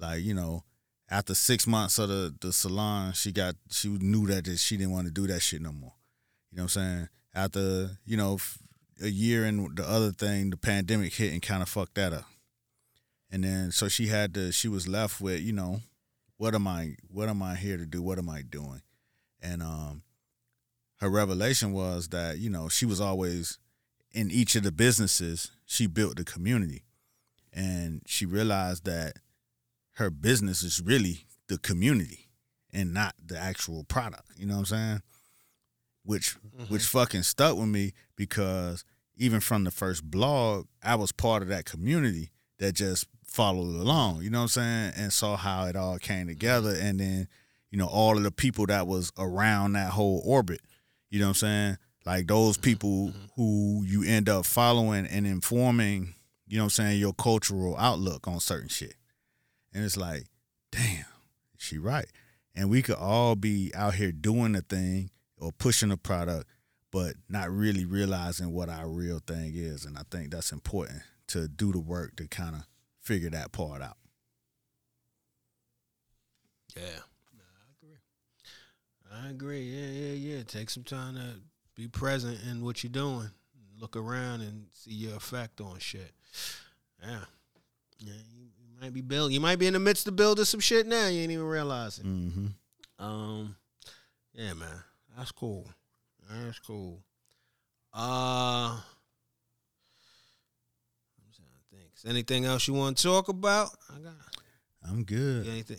like, you know, after 6 months of the salon, she knew that she didn't want to do that shit no more. You know what I'm saying? After, you know, a year and the other thing, the pandemic hit and kind of fucked that up. And then so she was left with, you know, what am I here to do? What am I doing? And her revelation was that, you know, she was always in each of the businesses, she built the community. And she realized that her business is really the community and not the actual product. You know what I'm saying? Which fucking stuck with me, because even from the first blog, I was part of that community that just followed along, you know what I'm saying? And saw how it all came together. And then, you know, all of the people that was around that whole orbit, you know what I'm saying? Like those people who you end up following and informing, you know what I'm saying, your cultural outlook on certain shit. And it's like, damn, she right. And we could all be out here doing the thing or pushing a product, but not really realizing what our real thing is. And I think that's important, to do the work to kind of figure that part out. Yeah. I agree. Yeah. Take some time to be present in what you're doing. Look around and see your effect on shit. Yeah. You might be in the midst of building some shit now. You ain't even realizing. Mm-hmm. Yeah, man. That's cool. I'm trying to think. Is anything else you want to talk about? I'm good. Anything?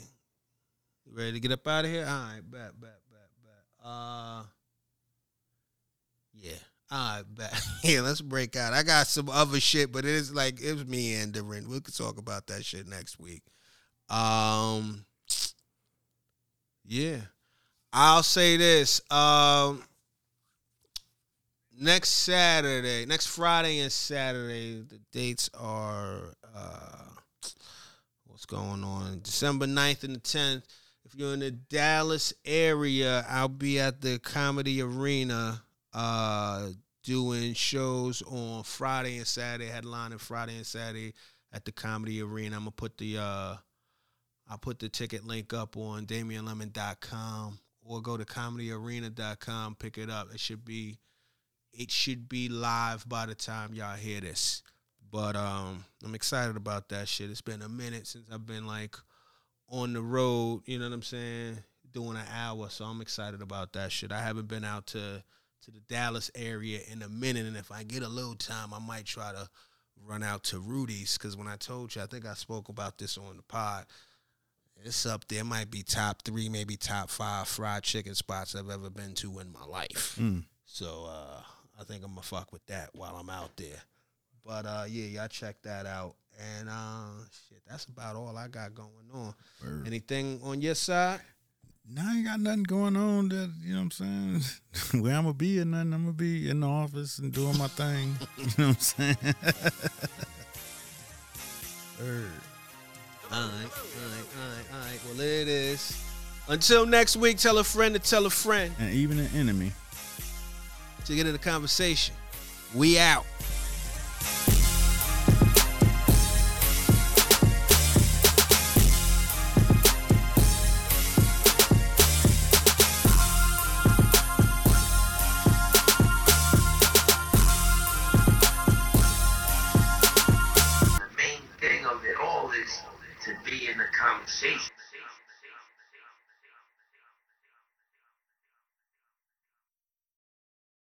You ready to get up out of here? All right, bet. Yeah. All right, bet. Yeah, let's break out. I got some other shit, but it was meandering. We could talk about that shit next week. Yeah. I'll say this. Next Friday and Saturday, the dates are what's going on? December 9th and the 10th. If you're in the Dallas area, I'll be at the Comedy Arena doing shows on Friday and Saturday, headlining Friday and Saturday at the Comedy Arena. I'm going to put the ticket link up on DamianLemon.com or go to ComedyArena.com, pick it up. It should be live by the time y'all hear this. But I'm excited about that shit. It's been a minute since I've been like on the road, you know what I'm saying, doing an hour. So I'm excited about that shit. I haven't been out to the Dallas area in a minute. And if I get a little time, I might try to run out to Rudy's, because when I told you, I think I spoke about this on the pod, it's up there. It might be top 3, maybe top 5 fried chicken spots I've ever been to in my life. Mm. So I think I'm going to fuck with that while I'm out there. But, yeah, y'all check that out. And, shit, that's about all I got going on. Word. Anything on your side? No, I ain't got nothing going on that, you know what I'm saying? Where I'm going to be or nothing, I'm going to be in the office and doing my thing. You know what I'm saying? All right. Well, there it is. Until next week, tell a friend to tell a friend. And even an enemy. To get in the conversation. We out.